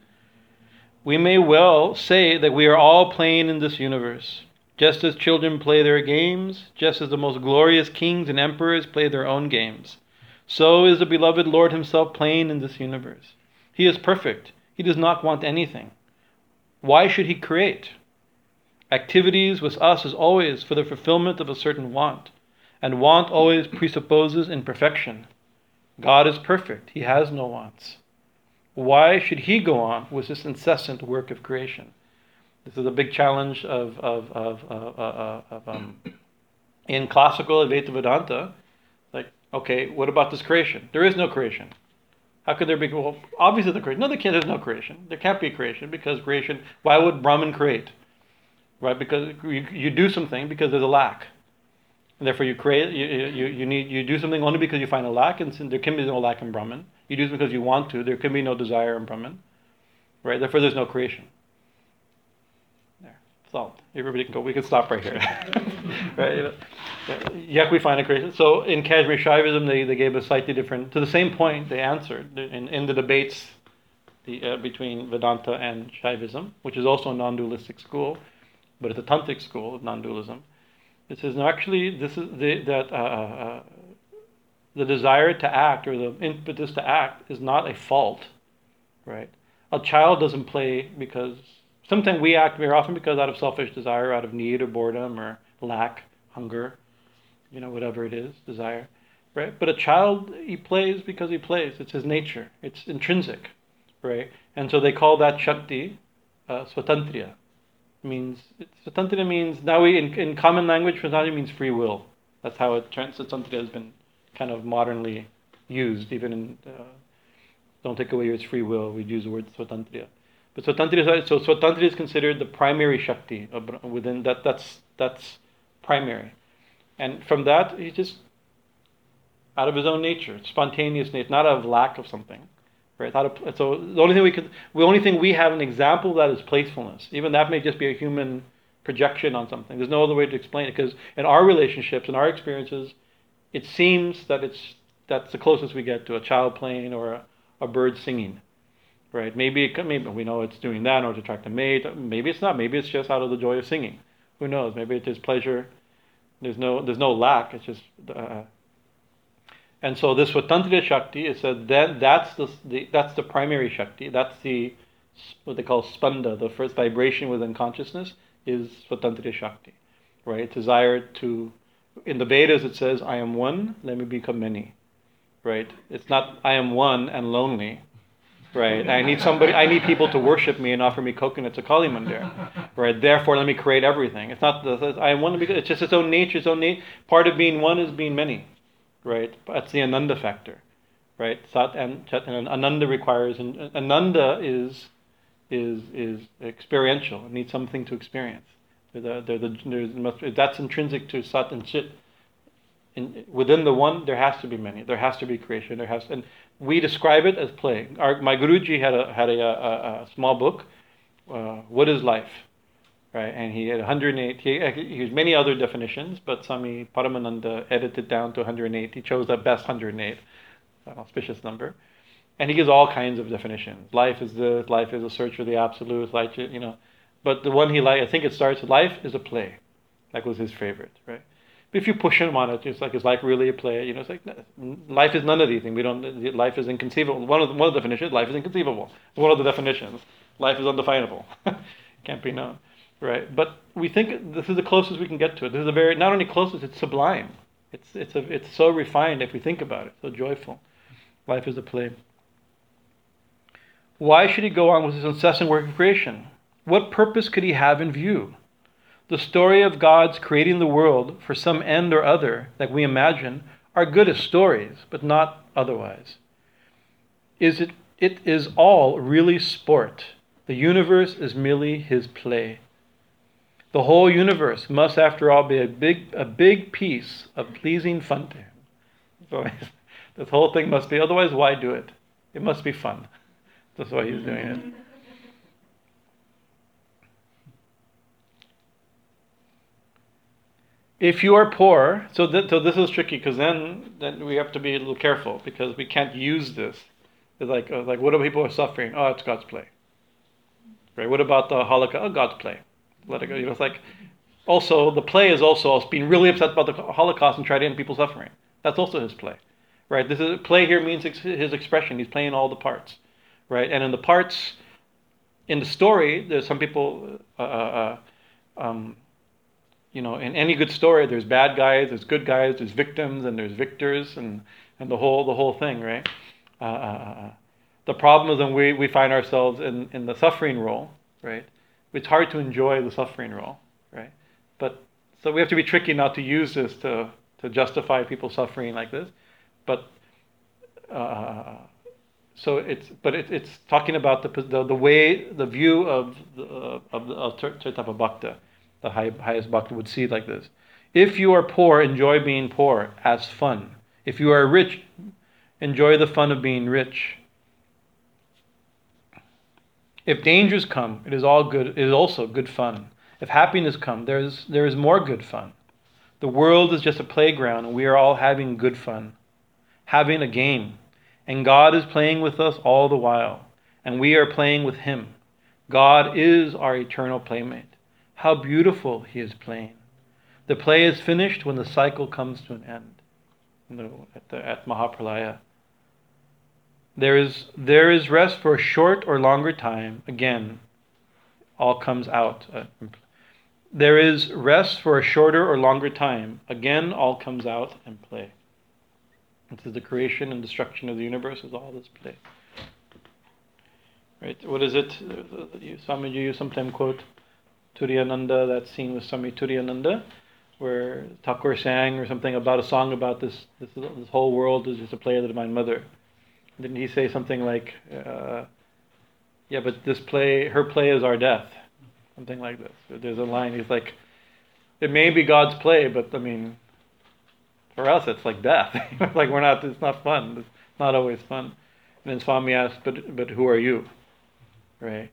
We may well say that we are all playing in this universe, just as children play their games, just as the most glorious kings and emperors play their own games. So is the beloved Lord himself playing in this universe. He is perfect. He does not want anything. Why should he create? Activities with us is always for the fulfillment of a certain want, and want always presupposes imperfection. God is perfect. He has no wants. Why should he go on with this incessant work of creation? This is a big challenge in classical Advaita Vedanta. Like, okay, what about this creation? There is no creation. How could there be? Well, obviously the creation. No, there's no creation. There can't be creation because creation. Why would Brahman create? Right, because you do something because there's a lack, and therefore you create. You do something only because you find a lack, and there can be no lack in Brahman. You do it because you want to. There can be no desire in Brahman, right? Therefore, there's no creation. There, solved. Everybody can go. We can stop right here. Right? Yeah, we find a creation. So in Kashmir Shaivism, they gave a slightly different to the same point. They answered in the debates between Vedanta and Shaivism, which is also a non-dualistic school. But it's a tantric school of non-dualism. It says, no, actually, this is the desire to act or the impetus to act is not a fault, right? A child doesn't play because sometimes we act very often because out of selfish desire, out of need or boredom or lack, hunger, whatever it is, desire, right? But a child, he plays because he plays. It's his nature. It's intrinsic, right? And so they call that Shakti Swatantriya. Swatantriya means, now we in common language, Swatantriya means free will. That's how Swatantriya has been kind of modernly used, even in, don't take away your free will, we'd use the word Swatantriya. But Swatantriya is considered the primary Shakti, within that's primary. And from that, he just, out of his own nature, spontaneous nature, not out of lack of something. Right? So the only thing we have an example of that is playfulness. Even that may just be a human projection on something. There's no other way to explain it because in our relationships, in our experiences, it seems that it's that's the closest we get to a child playing or a bird singing, right? Maybe we know it's doing that in order to attract a mate. Maybe it's not. Maybe it's just out of the joy of singing. Who knows? Maybe it is pleasure. There's no lack. It's just. And so this Swatantriya Shakti, it said that that's the primary Shakti. That's the what they call Spanda, the first vibration within consciousness is Swatantriya Shakti, right? It's desire to. In the Vedas it says, I am one, let me become many, right? It's not, I am one and lonely, right? I need people to worship me and offer me coconuts at Kali Mandir, right? Therefore, let me create everything. It's not, I am one, because it's just its own nature, Part of being one is being many, right? That's the Ananda factor, right? Sat and Ananda requires, and Ananda is experiential. It needs something to experience. That's intrinsic to Sat and Chit. Within the one, there has to be many. There has to be creation. And we describe it as play. My Guruji had a small book, What is Life? Right? And he had 108. He used many other definitions, but Swami Paramananda edited down to 108. He chose the best 108, an auspicious number. And he gives all kinds of definitions. Life is this. Life is a search for the absolute. Life, But the one he liked, I think it starts, life is a play. That was his favorite, right? But if you push him on it, it's like, is life really a play? It's like, life is none of these things. Life is inconceivable. One of the definitions, life is inconceivable. One of the definitions, life is undefinable. Can't be known, right? But we think this is the closest we can get to it. This is the very, not only closest, it's sublime. It's so refined if we think about it, so joyful. Life is a play. Why should he go on with his incessant work of creation? What purpose could he have in view? The story of God's creating the world for some end or other that we imagine are good as stories, but not otherwise. It is all really sport. The universe is merely his play. The whole universe must, after all, be a big piece of pleasing fun to him. So this whole thing must be, otherwise why do it? It must be fun. That's why he's doing it. If you are poor, so this is tricky, because then we have to be a little careful, because we can't use this. It's like what are people suffering? Oh, it's God's play. Right? What about the Holocaust? Oh, God's play. Let it go. It's like, also, the play is also being really upset about the Holocaust and try to end people's suffering. That's also his play. Right? This is, play here means his expression. He's playing all the parts. Right? And in the parts, in the story, there's some people... in any good story, there's bad guys, there's good guys, there's victims, and there's victors, and the whole thing, right? The problem is when we find ourselves in the suffering role, right? It's hard to enjoy the suffering role, right? But so we have to be tricky not to use this to justify people suffering like this. But it's talking about the way, the view of Chaitanya Bhakta. The highest bhakti would see it like this. If you are poor, enjoy being poor as fun. If you are rich, enjoy the fun of being rich. If dangers come, it is all good. It is also good fun. If happiness comes, there is more good fun. The world is just a playground, and we are all having good fun, having a game. And God is playing with us all the while, and we are playing with Him. God is our eternal playmate. How beautiful he is playing. The play is finished when the cycle comes to an end. At Mahapralaya. There is rest for a short or longer time. Again, all comes out. There is rest for a shorter or longer time. Again, all comes out and play. This is the creation and destruction of the universe is all this play. Right? What is it? Swamiji, you sometimes quote Turiyananda, that scene with Swami Turiyananda, where Thakur sang or something about a song about this whole world is just a play of the Divine Mother. Didn't he say something like, yeah, but this play, her play is our death. Something like this. There's a line, he's like, it may be God's play, but I mean, for us it's like death. Like it's not fun. It's not always fun. And then Swami asked, but who are you? Right?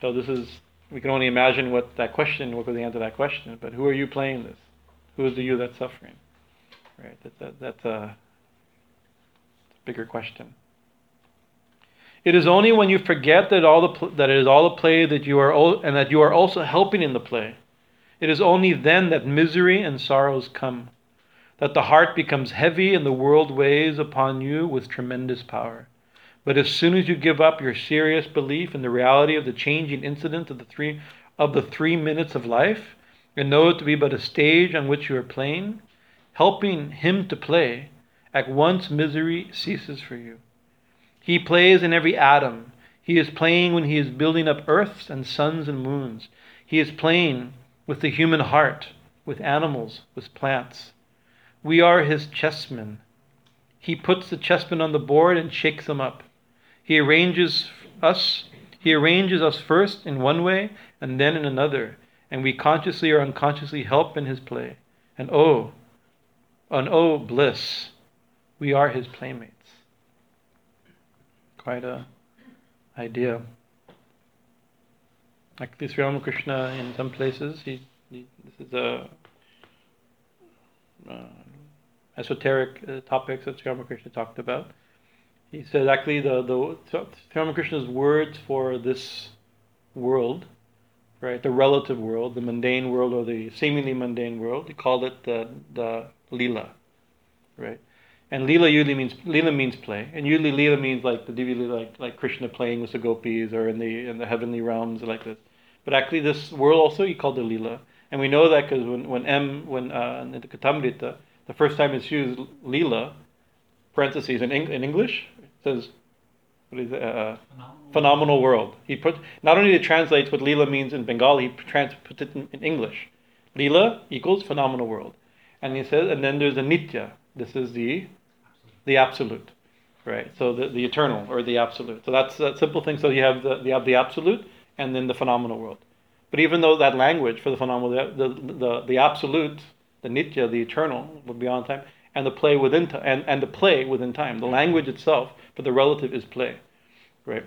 So this is, we can only imagine what was the answer to that question. But who are you playing this? Who is the you that's suffering? Right. That's bigger question. It is only when you forget that it is all a play that you are, and that you are also helping in the play. It is only then that misery and sorrows come, that the heart becomes heavy and the world weighs upon you with tremendous power. But as soon as you give up your serious belief in the reality of the changing incident of the three minutes of life, and know it to be but a stage on which you are playing, helping him to play, at once misery ceases for you. He plays in every atom. He is playing when he is building up earths and suns and moons. He is playing with the human heart, with animals, with plants. We are his chessmen. He puts the chessmen on the board and shakes them up. He arranges us first in one way and then in another, and we consciously or unconsciously help in his play. And oh, bliss, we are his playmates. Quite a idea. Like this Ramakrishna, in some places, he this is a esoteric topics that Ramakrishna talked about. He said actually the Ramakrishna's words for this world, right, the relative world, the mundane world or the seemingly mundane world, he called it the Lila, right? And Lila means play, and usually Lila means like the Divi Lila, like Krishna playing with the gopis or in the heavenly realms like this. But actually, this world also he called the Lila, and we know that because when in the Katamrita, the first time it's used Lila, parentheses in English, it says what is it? Phenomenal world. He put not only he translates what Lila means in Bengali, he puts it in English. Lila equals phenomenal world, and he says, and then there's the Nitya. This is the absolute, right? So the eternal or the absolute. So that's that simple thing. So you have the absolute and then the phenomenal world. But even though that language for the phenomenal, the absolute, the Nitya, the eternal, beyond time, and the play within time, and the play within time, the language itself for the relative is play, right?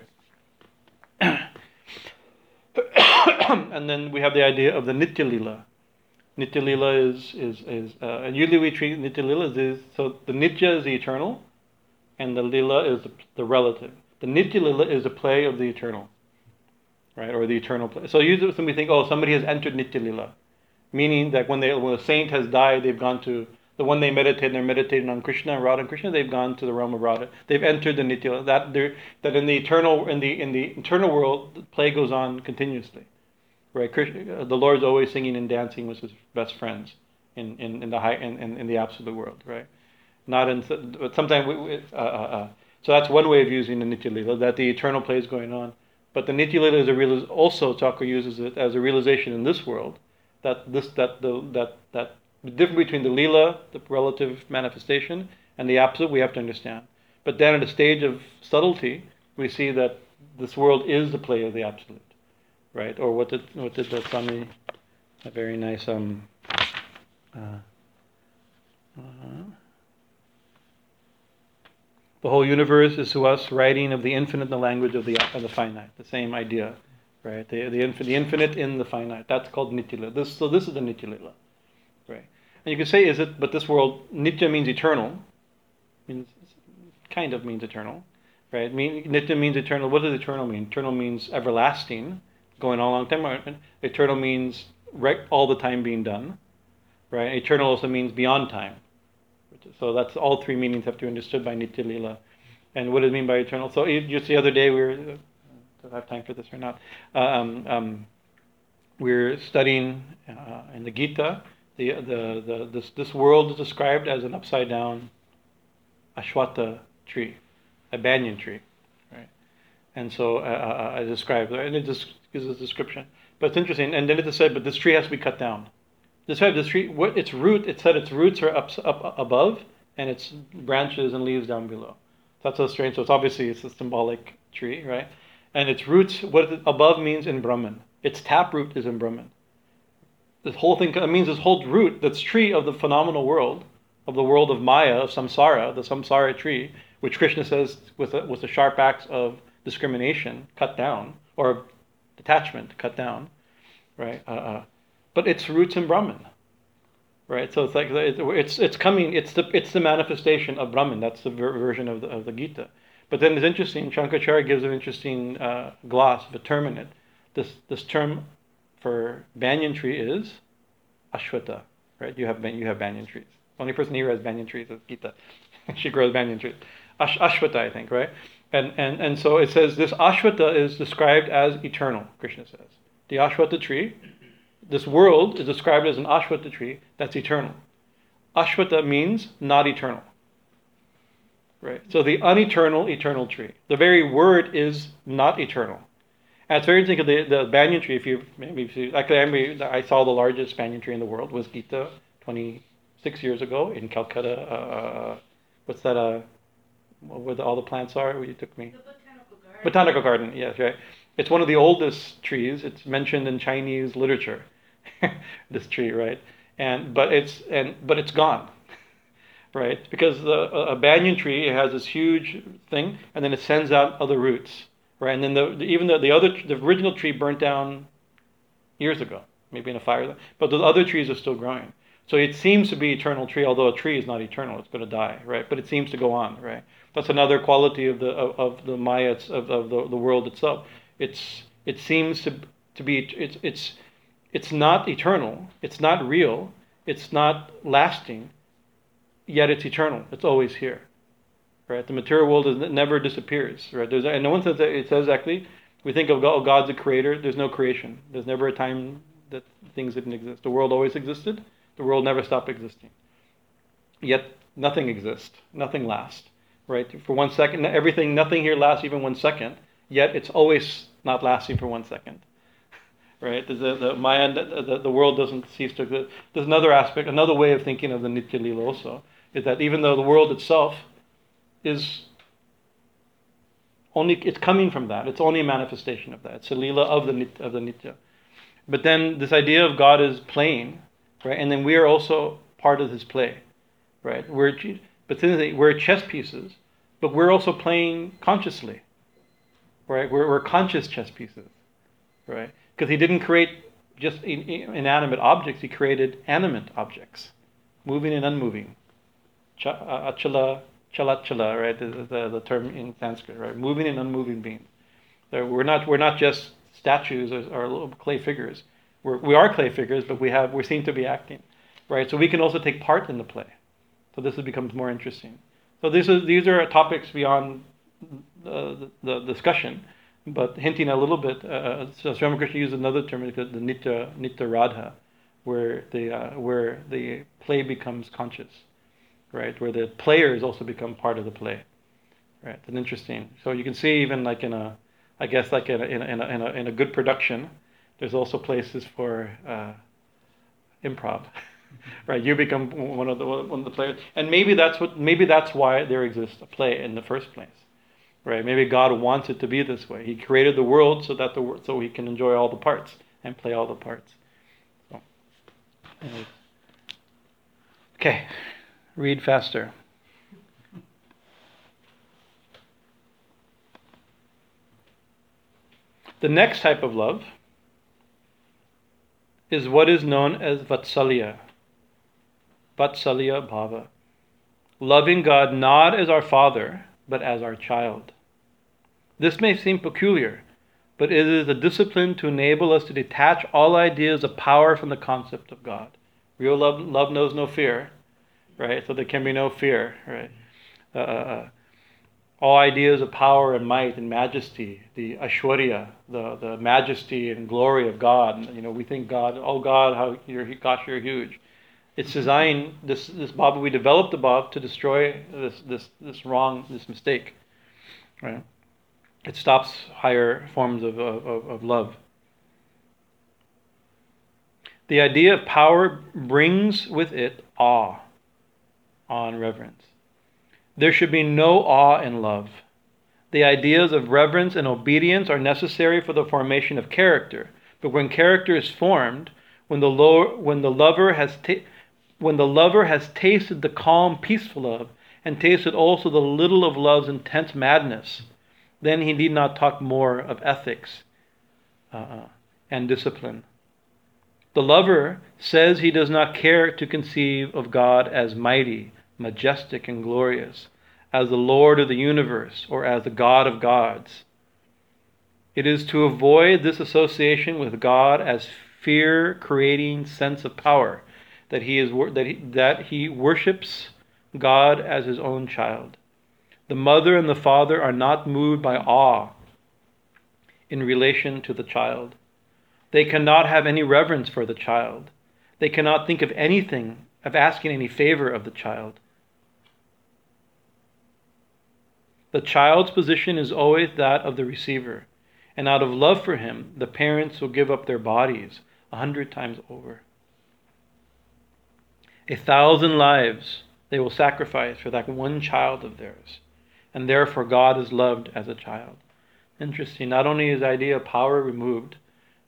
And then we have the idea of the Nitya Lila. Nitya Lila is and usually we treat Nitya Lila as, so the Nitya is the eternal, and the Lila is the relative. The Nitya Lila is the play of the eternal, right, or the eternal play. So usually when we think, oh, somebody has entered Nitya Lila, meaning that when a saint has died, they've gone to the one they meditate, and they're meditating on Krishna and Radha and Krishna. They've gone to the realm of Radha. They've entered the Nitya Lila. That in the eternal world, the play goes on continuously. Right, Krishna, the Lord's always singing and dancing with his best friends in the absolute world, right? Not in, but sometimes so that's one way of using the Nitya Lila, that the eternal play is going on. But the Nitya Lila is also Chakra uses it as a realization in this world that the difference between the Lila, the relative manifestation, and the absolute we have to understand. But then at a stage of subtlety, we see that this world is the play of the absolute. Right, or what did the Swami, a very nice the whole universe is to us writing of the infinite in the language of the finite. The same idea, right? The infinite in the finite. That's called Nitya Lila. This is the Nitya Lila, right? And you could say, but this world, Nitya means eternal, kind of means eternal, right? Nitya means eternal. What does eternal mean? Eternal means everlasting. Going on a long time. Eternal means all the time being done, right? Eternal also means beyond time. So that's all three meanings have to be understood by Nitya Lila. And what does it mean by eternal? So just the other day don't have time for this or not. We're studying in the Gita. This world is described as an upside down Ashwata tree, a banyan tree. And so I described, and it just gives a description. But it's interesting. And then it said, but this tree has to be cut down. Describe this tree. What its root? It said its roots are up above, and its branches and leaves down below. That's so strange. So it's obviously a symbolic tree, right? And its roots. What above means in Brahman. Its taproot is in Brahman. This whole thing. It means this whole root. That's tree of the phenomenal world, of the world of Maya, of Samsara, the Samsara tree, which Krishna says with a sharp axe of discrimination cut down, or detachment cut down, right? But its roots in Brahman. right? So it's like it's coming. It's the manifestation of Brahman. That's the version of the Gita. But then it's interesting. Shankaracharya gives an interesting gloss of a term in it. This term for banyan tree is Ashwata, right? You have banyan trees. The only person here has banyan trees is Gita. She grows banyan trees. Ashwata, I think, right? And so it says this Ashwata is described as eternal, Krishna says. The Ashwata tree, this world is described as an Ashwata tree that's eternal. Ashwata means not eternal. Right? So the uneternal, eternal tree. The very word is not eternal. And it's very interesting because the banyan tree, I saw the largest banyan tree in the world was Gita 26 years ago in Calcutta. What's that? Where all the plants are? Where you took me? The botanical garden. Botanical garden. Yes, right. It's one of the oldest trees. It's mentioned in Chinese literature. This tree, right? But it's gone, right? Because a banyan tree has this huge thing, and then it sends out other roots, right? And then the original tree burnt down years ago, maybe in a fire. But the other trees are still growing. So it seems to be eternal tree, although a tree is not eternal; it's going to die, right? But it seems to go on, right? That's another quality of the Maya of the world itself. It seems to be it's not eternal, it's not real, it's not lasting, yet it's eternal. It's always here, right? The material world never disappears, right? And no one says that. It says actually, we think of God, oh, God's a creator. There's no creation. There's never a time that things didn't exist. The world always existed. The world never stopped existing. Yet nothing exists, nothing lasts, right? For 1 second, nothing here lasts even 1 second. Yet it's always not lasting for 1 second, right? The world doesn't cease to exist. There's another aspect, another way of thinking of the Nitya Lila also, is that even though the world itself it's coming from that. It's only a manifestation of that. It's a Lila of the Nitya. But then this idea of God is playing. Right, and then we are also part of his play, right? We're chess pieces, but we're also playing consciously, right? We're conscious chess pieces, right? Because he didn't create just inanimate objects; he created animate objects, moving and unmoving. Achala, chalachala, right? The term in Sanskrit, right? Moving and unmoving beings. So we're not just statues or little clay figures. We are clay figures, but we seem to be acting, right? So we can also take part in the play. So this becomes more interesting. So these are topics beyond the discussion, but hinting a little bit. So Sri Ramakrishna used another term, the Nitya Radha, where the play becomes conscious, right? Where the players also become part of the play, right? That's interesting. So you can see even in a good production. There's also places for improv, right? You become one of the players, and maybe that's why there exists a play in the first place, right? Maybe God wants it to be this way. He created the world so He can enjoy all the parts and play all the parts. So, anyways. Okay, read faster. The next type of love is what is known as Vatsalya Bhava, loving God not as our father, but as our child. This may seem peculiar, but it is a discipline to enable us to detach all ideas of power from the concept of God. Real love knows no fear, right? So there can be no fear, right? All ideas of power and might and majesty, the Ashwarya, the majesty and glory of God. You know, we think God, oh God, you're huge. It's designed, this Bhava, we developed the Bhava to destroy this mistake. Right? It stops higher forms of love. The idea of power brings with it awe and reverence. There should be no awe in love. The ideas of reverence and obedience are necessary for the formation of character. But when character is formed, when the lover has tasted the calm, peaceful love, and tasted also the little of love's intense madness, then he need not talk more of ethics and discipline. The lover says he does not care to conceive of God as mighty, majestic and glorious, as the Lord of the universe, or as the God of gods. It is to avoid this association with God as fear-creating sense of power that he worships God as his own child. The mother and the father are not moved by awe in relation to the child. They cannot have any reverence for the child. They cannot think of anything, of asking any favor of the child. The child's position is always that of the receiver, and out of love for him, the parents will give up their bodies 100 times over. 1,000 lives they will sacrifice for that one child of theirs, and therefore God is loved as a child. Interesting, not only is the idea of power removed,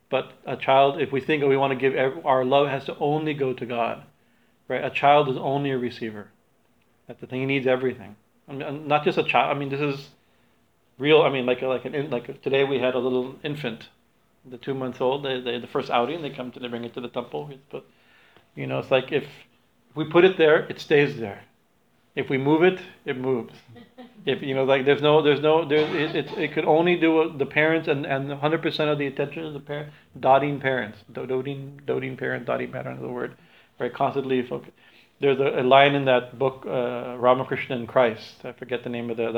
but a child, if we think we want to give, our love has to only go to God, right? A child is only a receiver. That's the thing, he needs everything. I mean, not just a child, I mean, this is real, I mean, like today we had a little infant, the 2-month-old, the first outing, they bring it to the temple, but, you know, it's like if we put it there, it stays there. If we move it, it moves. If you know, like it could only do what the parents and 100% of the attention of the parent, doting pattern is the word, right? Constantly focused. There's a line in that book, Ramakrishna and Christ. I forget the name of the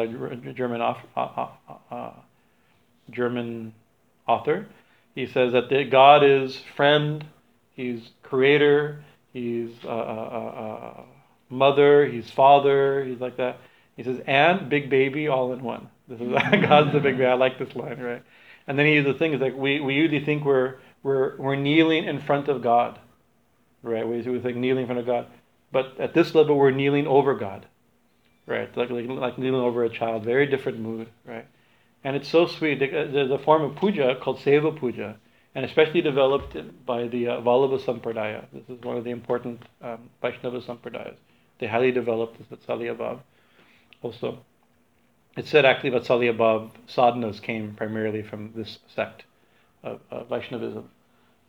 German author. He says that God is friend, He's creator, He's mother, He's father, He's like that. He says, and big baby all in one. This is God's the big baby. I like this line, right? And then the thing is we usually think we're kneeling in front of God, right? We think kneeling in front of God, but at this level we're kneeling over God, right? Like kneeling over a child. Very different mood, right? And it's so sweet. There's a form of puja called Seva Puja, and especially developed by the Vallabha Sampradaya. This is one of the important Vaishnava Sampradayas. They highly developed this Vatsalya Bhava. Also, it's said actually Vatsalya Bhava sadhanas came primarily from this sect of Vaishnavism,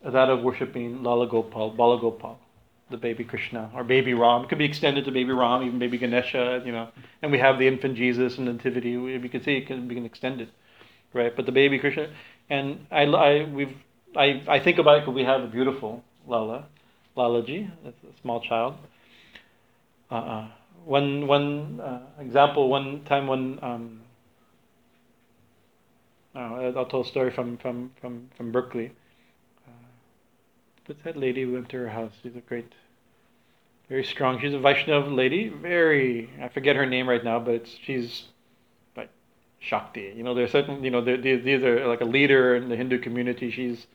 that of worshipping Lala Gopal, Bala Gopal, the baby Krishna, or baby Ram. It could be extended to baby Ram, even baby Ganesha, you know. And we have the infant Jesus and Nativity. We can see we can extend it, right? But the baby Krishna, and I think about it because we have a beautiful Lalaji, a small child. I'll tell a story from Berkeley. What's that lady who went to her house? She's a great, very strong. She's a Vaishnava lady. I forget her name right now, but she's like Shakti. You know, there's certain. You know, these are like a leader in the Hindu community. She's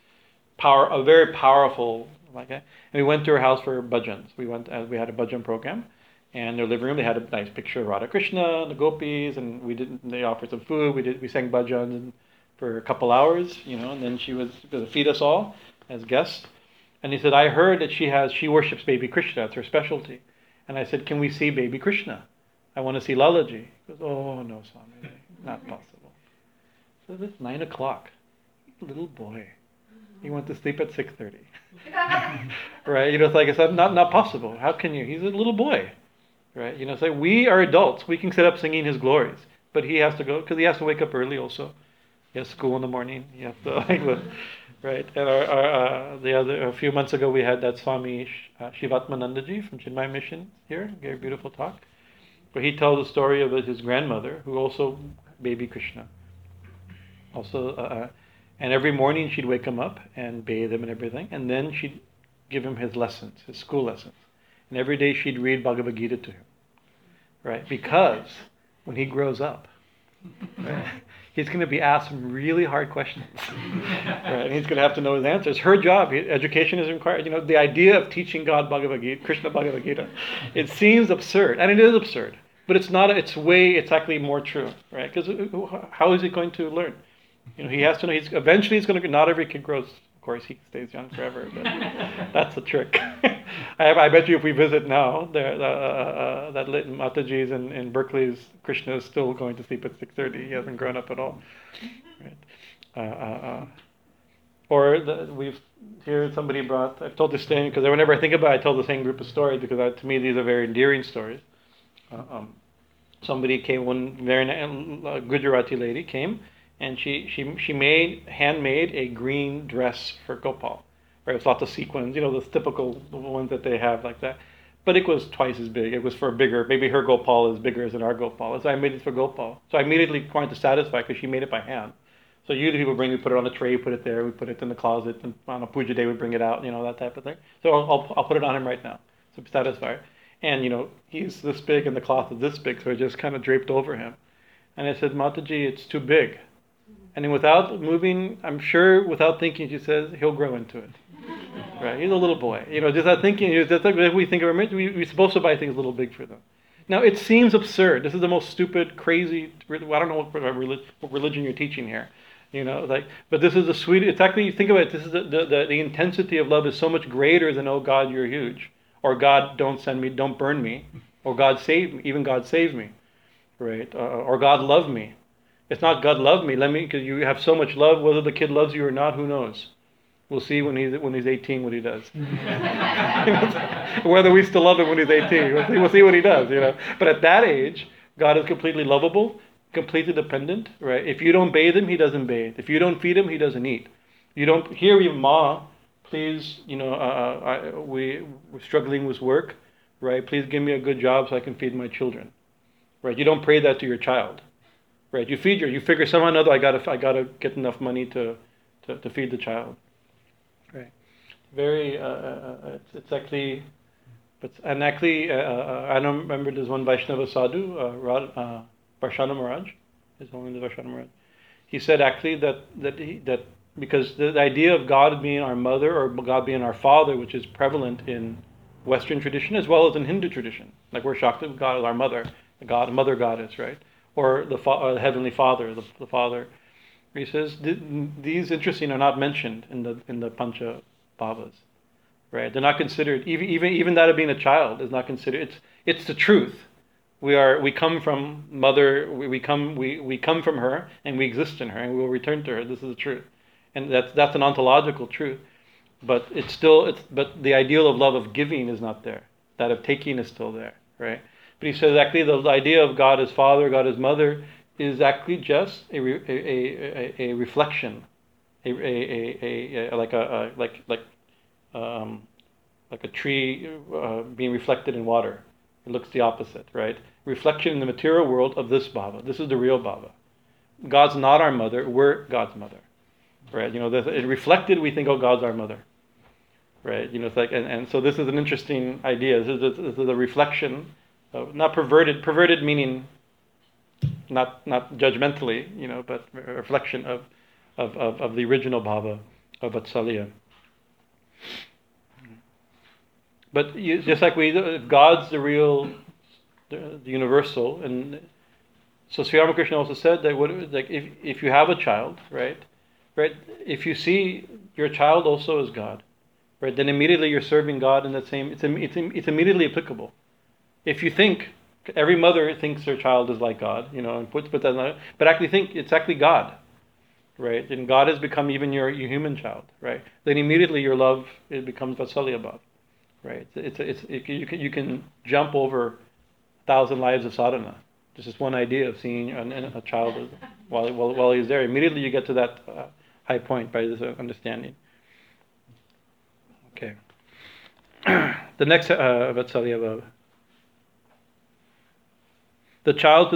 a very powerful. And we went to her house for bhajans. We had a bhajan program, and their living room they had a nice picture of Radha Krishna, the gopis, and they offered some food. We sang bhajans for a couple hours, you know, and then she was going to feed us all as guests. And he said, I heard that she worships baby Krishna. That's her specialty. And I said, can we see baby Krishna? I want to see Lalaji. He goes, oh no, Swami, not possible. So it's 9:00. Little boy. He went to sleep at 6:30. Right? You know, it's like I said, not possible. How can you? He's a little boy. Right? You know, say we are adults. We can sit up singing his glories. But he has to go, because he has to wake up early also. He has school in the morning. He has to, right? And a few months ago we had that Swami Shivatmanandaji from Chinmay Mission here. He gave a beautiful talk. Where he tells the story of his grandmother, who also, baby Krishna. And every morning she'd wake him up and bathe him and everything, and then she'd give him his lessons, his school lessons. And every day she'd read Bhagavad Gita to him, right? Because when he grows up, right, he's going to be asked some really hard questions, right? And he's going to have to know his answers. Her job, education is required. You know, the idea of teaching God Bhagavad Gita, Krishna Bhagavad Gita, it seems absurd, and it is absurd, but it's not. It's actually more true, right? Because how is he going to learn? You know, he has to know. He's going to. Not every kid grows. Of course, he stays young forever. But that's the trick. I bet you, if we visit now, that Mataji's in Berkeley's Krishna is still going to sleep at 6:30. He hasn't grown up at all. Right. Or we've here somebody brought, I've told this thing, because whenever I think about it, I tell the same group of stories, because to me these are very endearing stories. Somebody came, one very Gujarati lady came, and she handmade a green dress for Gopal. Right, with lots of sequins, the typical ones that they have like that. But it was twice as big. It was for a bigger, maybe her Gopal is bigger than our Gopal. So I made it for Gopal. So I immediately wanted to satisfy because she made it by hand. So usually people bring, we put it on a tray, put it there, we put it in the closet, and on a puja day we bring it out, that type of thing. So I'll put it on him right now, so satisfy. And he's this big and the cloth is this big, so it just kind of draped over him. And I said, Mataji, it's too big. And then without moving, I'm sure without thinking, she says, he'll grow into it. Right? He's a little boy. Just not thinking, that's like we think of our marriage, we're supposed to buy things a little big for them. Now, it seems absurd. This is the most stupid, crazy, I don't know what religion you're teaching here. But this is the sweet, it's actually, you think about it, this is the intensity of love is so much greater than, oh God, you're huge. Or God, don't send me, don't burn me. Or God, save me, even God, save me. Right? Or God, love me. It's not God love me, because you have so much love, whether the kid loves you or not, who knows? We'll see when he's 18 what he does. Whether we still love him when he's 18, we'll see what he does, But at that age, God is completely lovable, completely dependent, right? If you don't bathe him, he doesn't bathe. If you don't feed him, he doesn't eat. You don't hear him, Ma, please, we're struggling with work, right? Please give me a good job so I can feed my children, right? You don't pray that to your child. Right, you figure somehow or another, I gotta get enough money to feed the child. Right, very. It's actually, I don't remember this one Vaishnava sadhu, Varshana Maharaj, his holy name is Varshana Maharaj. He said actually that because the idea of God being our mother or God being our father, which is prevalent in Western tradition as well as in Hindu tradition, like we're shocked that God is our mother, mother goddess, right? Or the Heavenly Father, the Father. He says, these, interesting, are not mentioned in the Pancha Bhavas, right? They're not considered, even that of being a child is not considered. It's the truth. We come from mother, we come from her, and we exist in her, and we will return to her. This is the truth. And that's an ontological truth. But but the ideal of love of giving is not there. That of taking is still there, right? But he says actually the idea of God as father, God as mother, is actually just a reflection, like a tree being reflected in water. It looks the opposite, right? Reflection in the material world of this bhava. This is the real bhava. God's not our mother. We're God's mother, right? It reflected. We think, oh, God's our mother, right? It's like, and so this is an interesting idea. This is a reflection. Not perverted meaning not judgmentally, but a reflection of the original bhava of Vatsalya. But just like if God's the real, the universal, and so Sri Ramakrishna also said that if you have a child, right, if you see your child also as God, right, then immediately you're serving God in that same. It's immediately applicable. If you think, every mother thinks their child is like God, and put that in the, but actually think it's actually God, right? And God has become even your human child, right? Then immediately your love, it becomes Vatsalya Bhava, right? You can jump over 1,000 lives of sadhana. Just this one idea of seeing a child while he's there. Immediately you get to that high point by this understanding. Okay. The next Vatsalya Bhava. The child,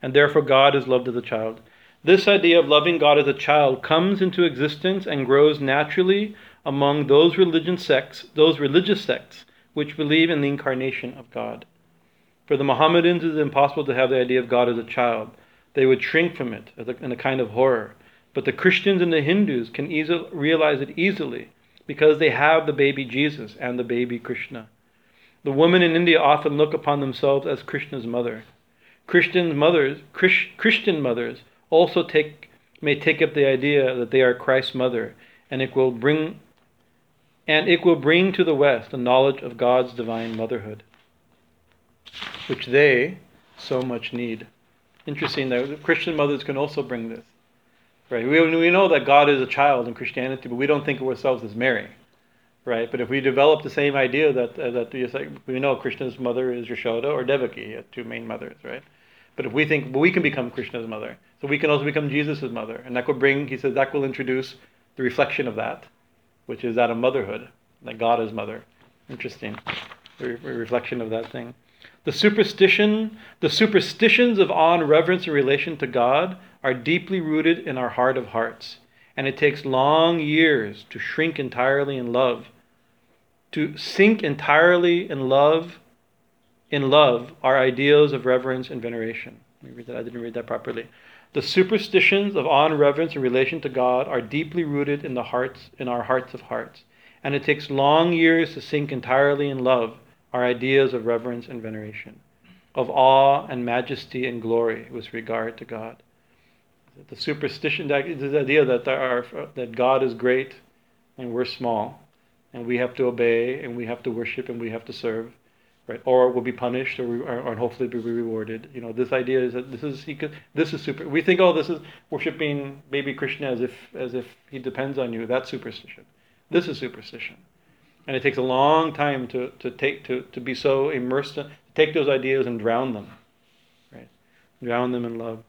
and therefore God is loved as a child. This idea of loving God as a child comes into existence and grows naturally among those religious sects which believe in the incarnation of God. For the Mohammedans, it is impossible to have the idea of God as a child. They would shrink from it in a kind of horror. But the Christians and the Hindus can realize it easily because they have the baby Jesus and the baby Krishna. The women in India often look upon themselves as Krishna's mother. Christian mothers also may take up the idea that they are Christ's mother, and it will bring to the West the knowledge of God's divine motherhood, which they so much need. Interesting that Christian mothers can also bring this. Right? We know that God is a child in Christianity, but we don't think of ourselves as Mary. Right? But if we develop the same idea that we know Krishna's mother is Yashoda or Devaki, two main mothers, right? But if we think we can become Krishna's mother, so we can also become Jesus' mother. And that will bring, he says, that will introduce the reflection of that, which is that of motherhood, that God is mother. Interesting. The reflection of that thing. The superstitions of awe and reverence in relation to God are deeply rooted in our heart of hearts, and it takes long years to shrink entirely in love, to sink entirely in love, our ideals of reverence and veneration. Let me read that. I didn't read that properly. The superstitions of awe and reverence in relation to God are deeply rooted in our hearts of hearts, and it takes long years to sink entirely in love, our ideas of reverence and veneration, of awe and majesty and glory with regard to God. The superstition, the idea that God is great and we're small, and we have to obey and we have to worship and we have to serve, right? Or we'll be punished or hopefully be rewarded. You know, this idea is that this is super. We think, this is worshiping baby Krishna as if he depends on you. That's superstition. This is superstition. And it takes a long time to be so immersed, to take those ideas and drown them, right? Drown them in love.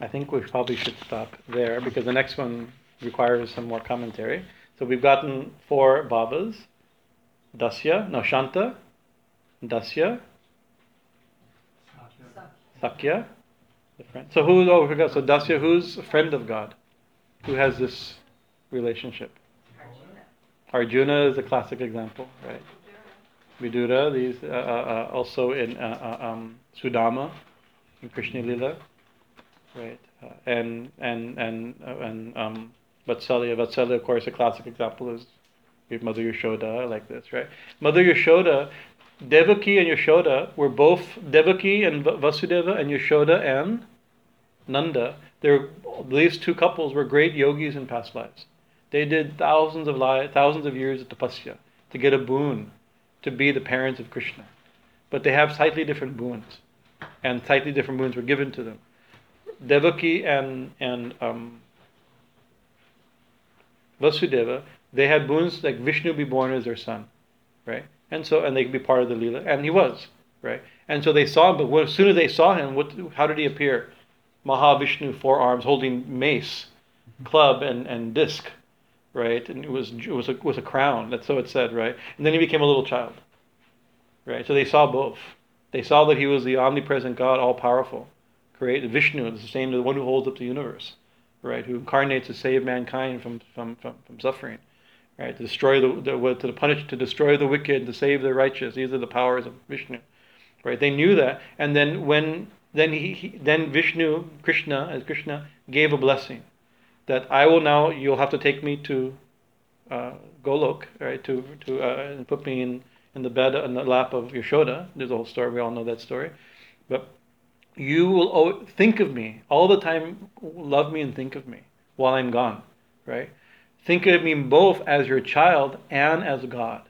I think we probably should stop there because the next one requires some more commentary. So we've gotten 4 bhavas, Shanta, Dasya, Sakya. So Dasya, who's a friend of God? Who has this relationship? Arjuna is a classic example, right? Vidura, these also in Sudama, in Krishna Lila, right? And Vatsalya. Vatsalya, of course, a classic example is Mother Yashoda, like this, right? Mother Yashoda, Devaki and Yashoda were both Devaki and Vasudeva and Yashoda and Nanda. These two couples were great yogis in past lives. They did thousands of years of tapasya to get a boon to be the parents of Krishna. But they have slightly different boons, and slightly different boons were given to them. Devaki and Vasudeva, they had boons like Vishnu be born as their son, right? And they could be part of the Leela, and he was, right? And so they saw him, but as soon as they saw him, how did he appear? Mahavishnu, 4 arms, holding mace, club, and disc, right? And it was a crown. That's so it said, right? And then he became a little child, right? So they saw both. They saw that he was the omnipresent God, all powerful, created Vishnu, the same, the one who holds up the universe, right? Who incarnates to save mankind from suffering, right? To destroy to destroy the wicked, to save the righteous. These are the powers of Vishnu, right? They knew that, and then when. Then Vishnu, Krishna, gave a blessing that you'll have to take me to Golok, right? And put me in the bed in the lap of Yashoda. There's a whole story. We all know that story. But you will think of me all the time. Love me and think of me while I'm gone, right? Think of me both as your child and as God,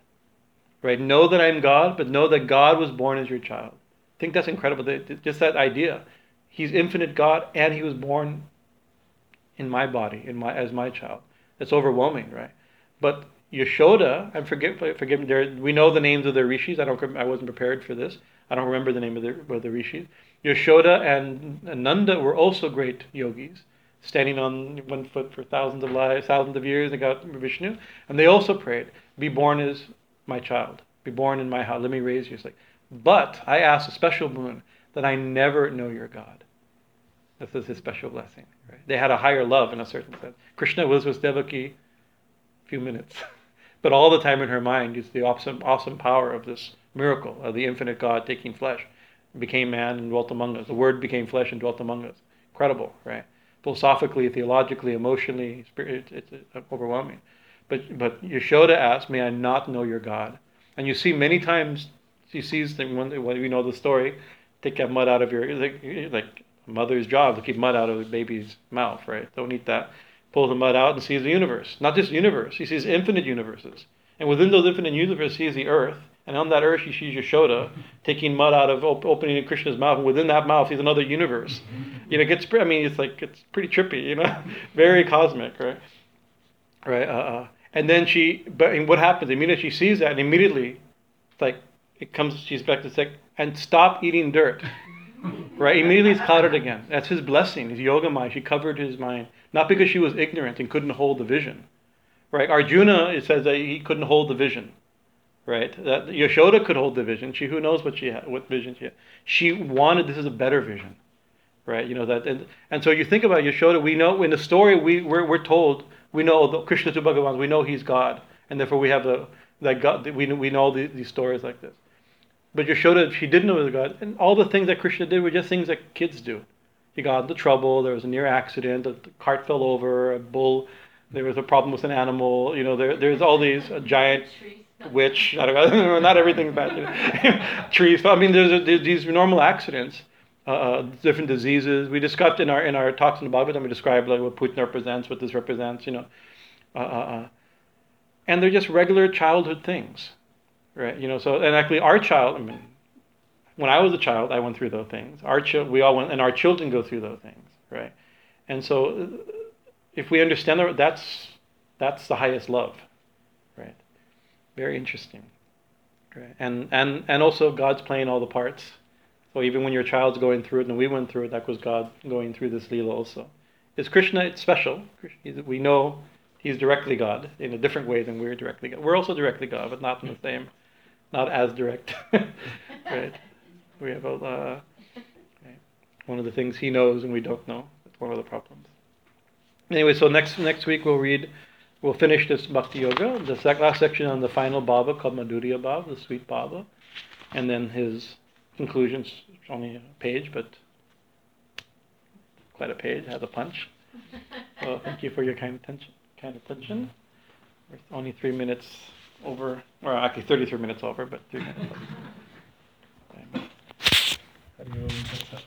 right? Know that I'm God, but know that God was born as your child. I think that's incredible. Just that idea. He's infinite God, and he was born in my body, as my child. That's overwhelming, right? But Yashoda, forgive me. We know the names of the rishis. I wasn't prepared for this. I don't remember the name of the rishis. Yashoda and Nanda were also great yogis, standing on one foot for thousands of years. They got Vishnu, and they also prayed, "Be born as my child. Be born in my house. Let me raise you." It's like, but I ask a special boon that I never know your God. This is his special blessing. Right? They had a higher love in a certain sense. Krishna was with Devaki a few minutes, but all the time in her mind is the awesome power of this miracle of the infinite God taking flesh, became man and dwelt among us. The Word became flesh and dwelt among us. Incredible, right? Philosophically, theologically, emotionally, it's overwhelming. But Yashoda asked, "May I not know your God?" And you see many times. She sees that when we know the story, take that mud out of your like mother's job to keep mud out of the baby's mouth, right? Don't eat that. Pull the mud out and sees the universe. Not just the universe. She sees infinite universes, and within those infinite universes, she sees the earth And on that earth, she sees Yashoda taking mud out of opening Krishna's mouth, and within that mouth is another universe. You know, it gets, I mean, it's like, it's pretty trippy, you know, very cosmic, right? Right. And then she, but and what happens? Immediately she sees that, and immediately, like, it comes, she's back to sick, and stop eating dirt. Right? Immediately it's clouded again. That's his blessing, his yoga mind. She covered his mind, not because she was ignorant and couldn't hold the vision. Right? Arjuna, it says that he couldn't hold the vision. Right, that Yashoda could hold the vision. She, who knows what she had, what vision she had. She wanted this is a better vision, right? You know that, and so you think about Yashoda. We know in the story we're told we know the Krishna to Bhagavan. We know he's God, and therefore we have that God. We know these stories like this. But Yashoda, she didn't know God, and all the things that Krishna did were just things that kids do. He got into trouble. There was a near accident. A cart fell over. A bull. There was a problem with an animal. You know, there's all these giant. Which I don't know, not everything's bad. You know. Trees. I mean, there's these normal accidents, different diseases. We discussed in our talks in the Bhagavatam. We described like what Putna represents, what this represents. You know, and they're just regular childhood things, right? You know. So and actually, our child. I mean, when I was a child, I went through those things. We all went, and our children go through those things, right? And so, if we understand that, that's the highest love. Very interesting, right? And also God's playing all the parts. So even when your child's going through it, and we went through it, that was God going through this lila also. Is Krishna? It's special. We know he's directly God in a different way than we're directly God. We're also directly God, but not in the same, not as direct. Right? We have right? One of the things he knows and we don't know. That's one of the problems. Anyway, so next week we'll read. We'll finish this Bhakti Yoga, the last section on the final Bhava called Madhurya Bhava, the sweet Bhava, and then his conclusions, only a page, but quite a page, had a punch. Well, thank you for your kind attention. We're only 3 minutes over, or actually 33 minutes over, but 3 minutes over.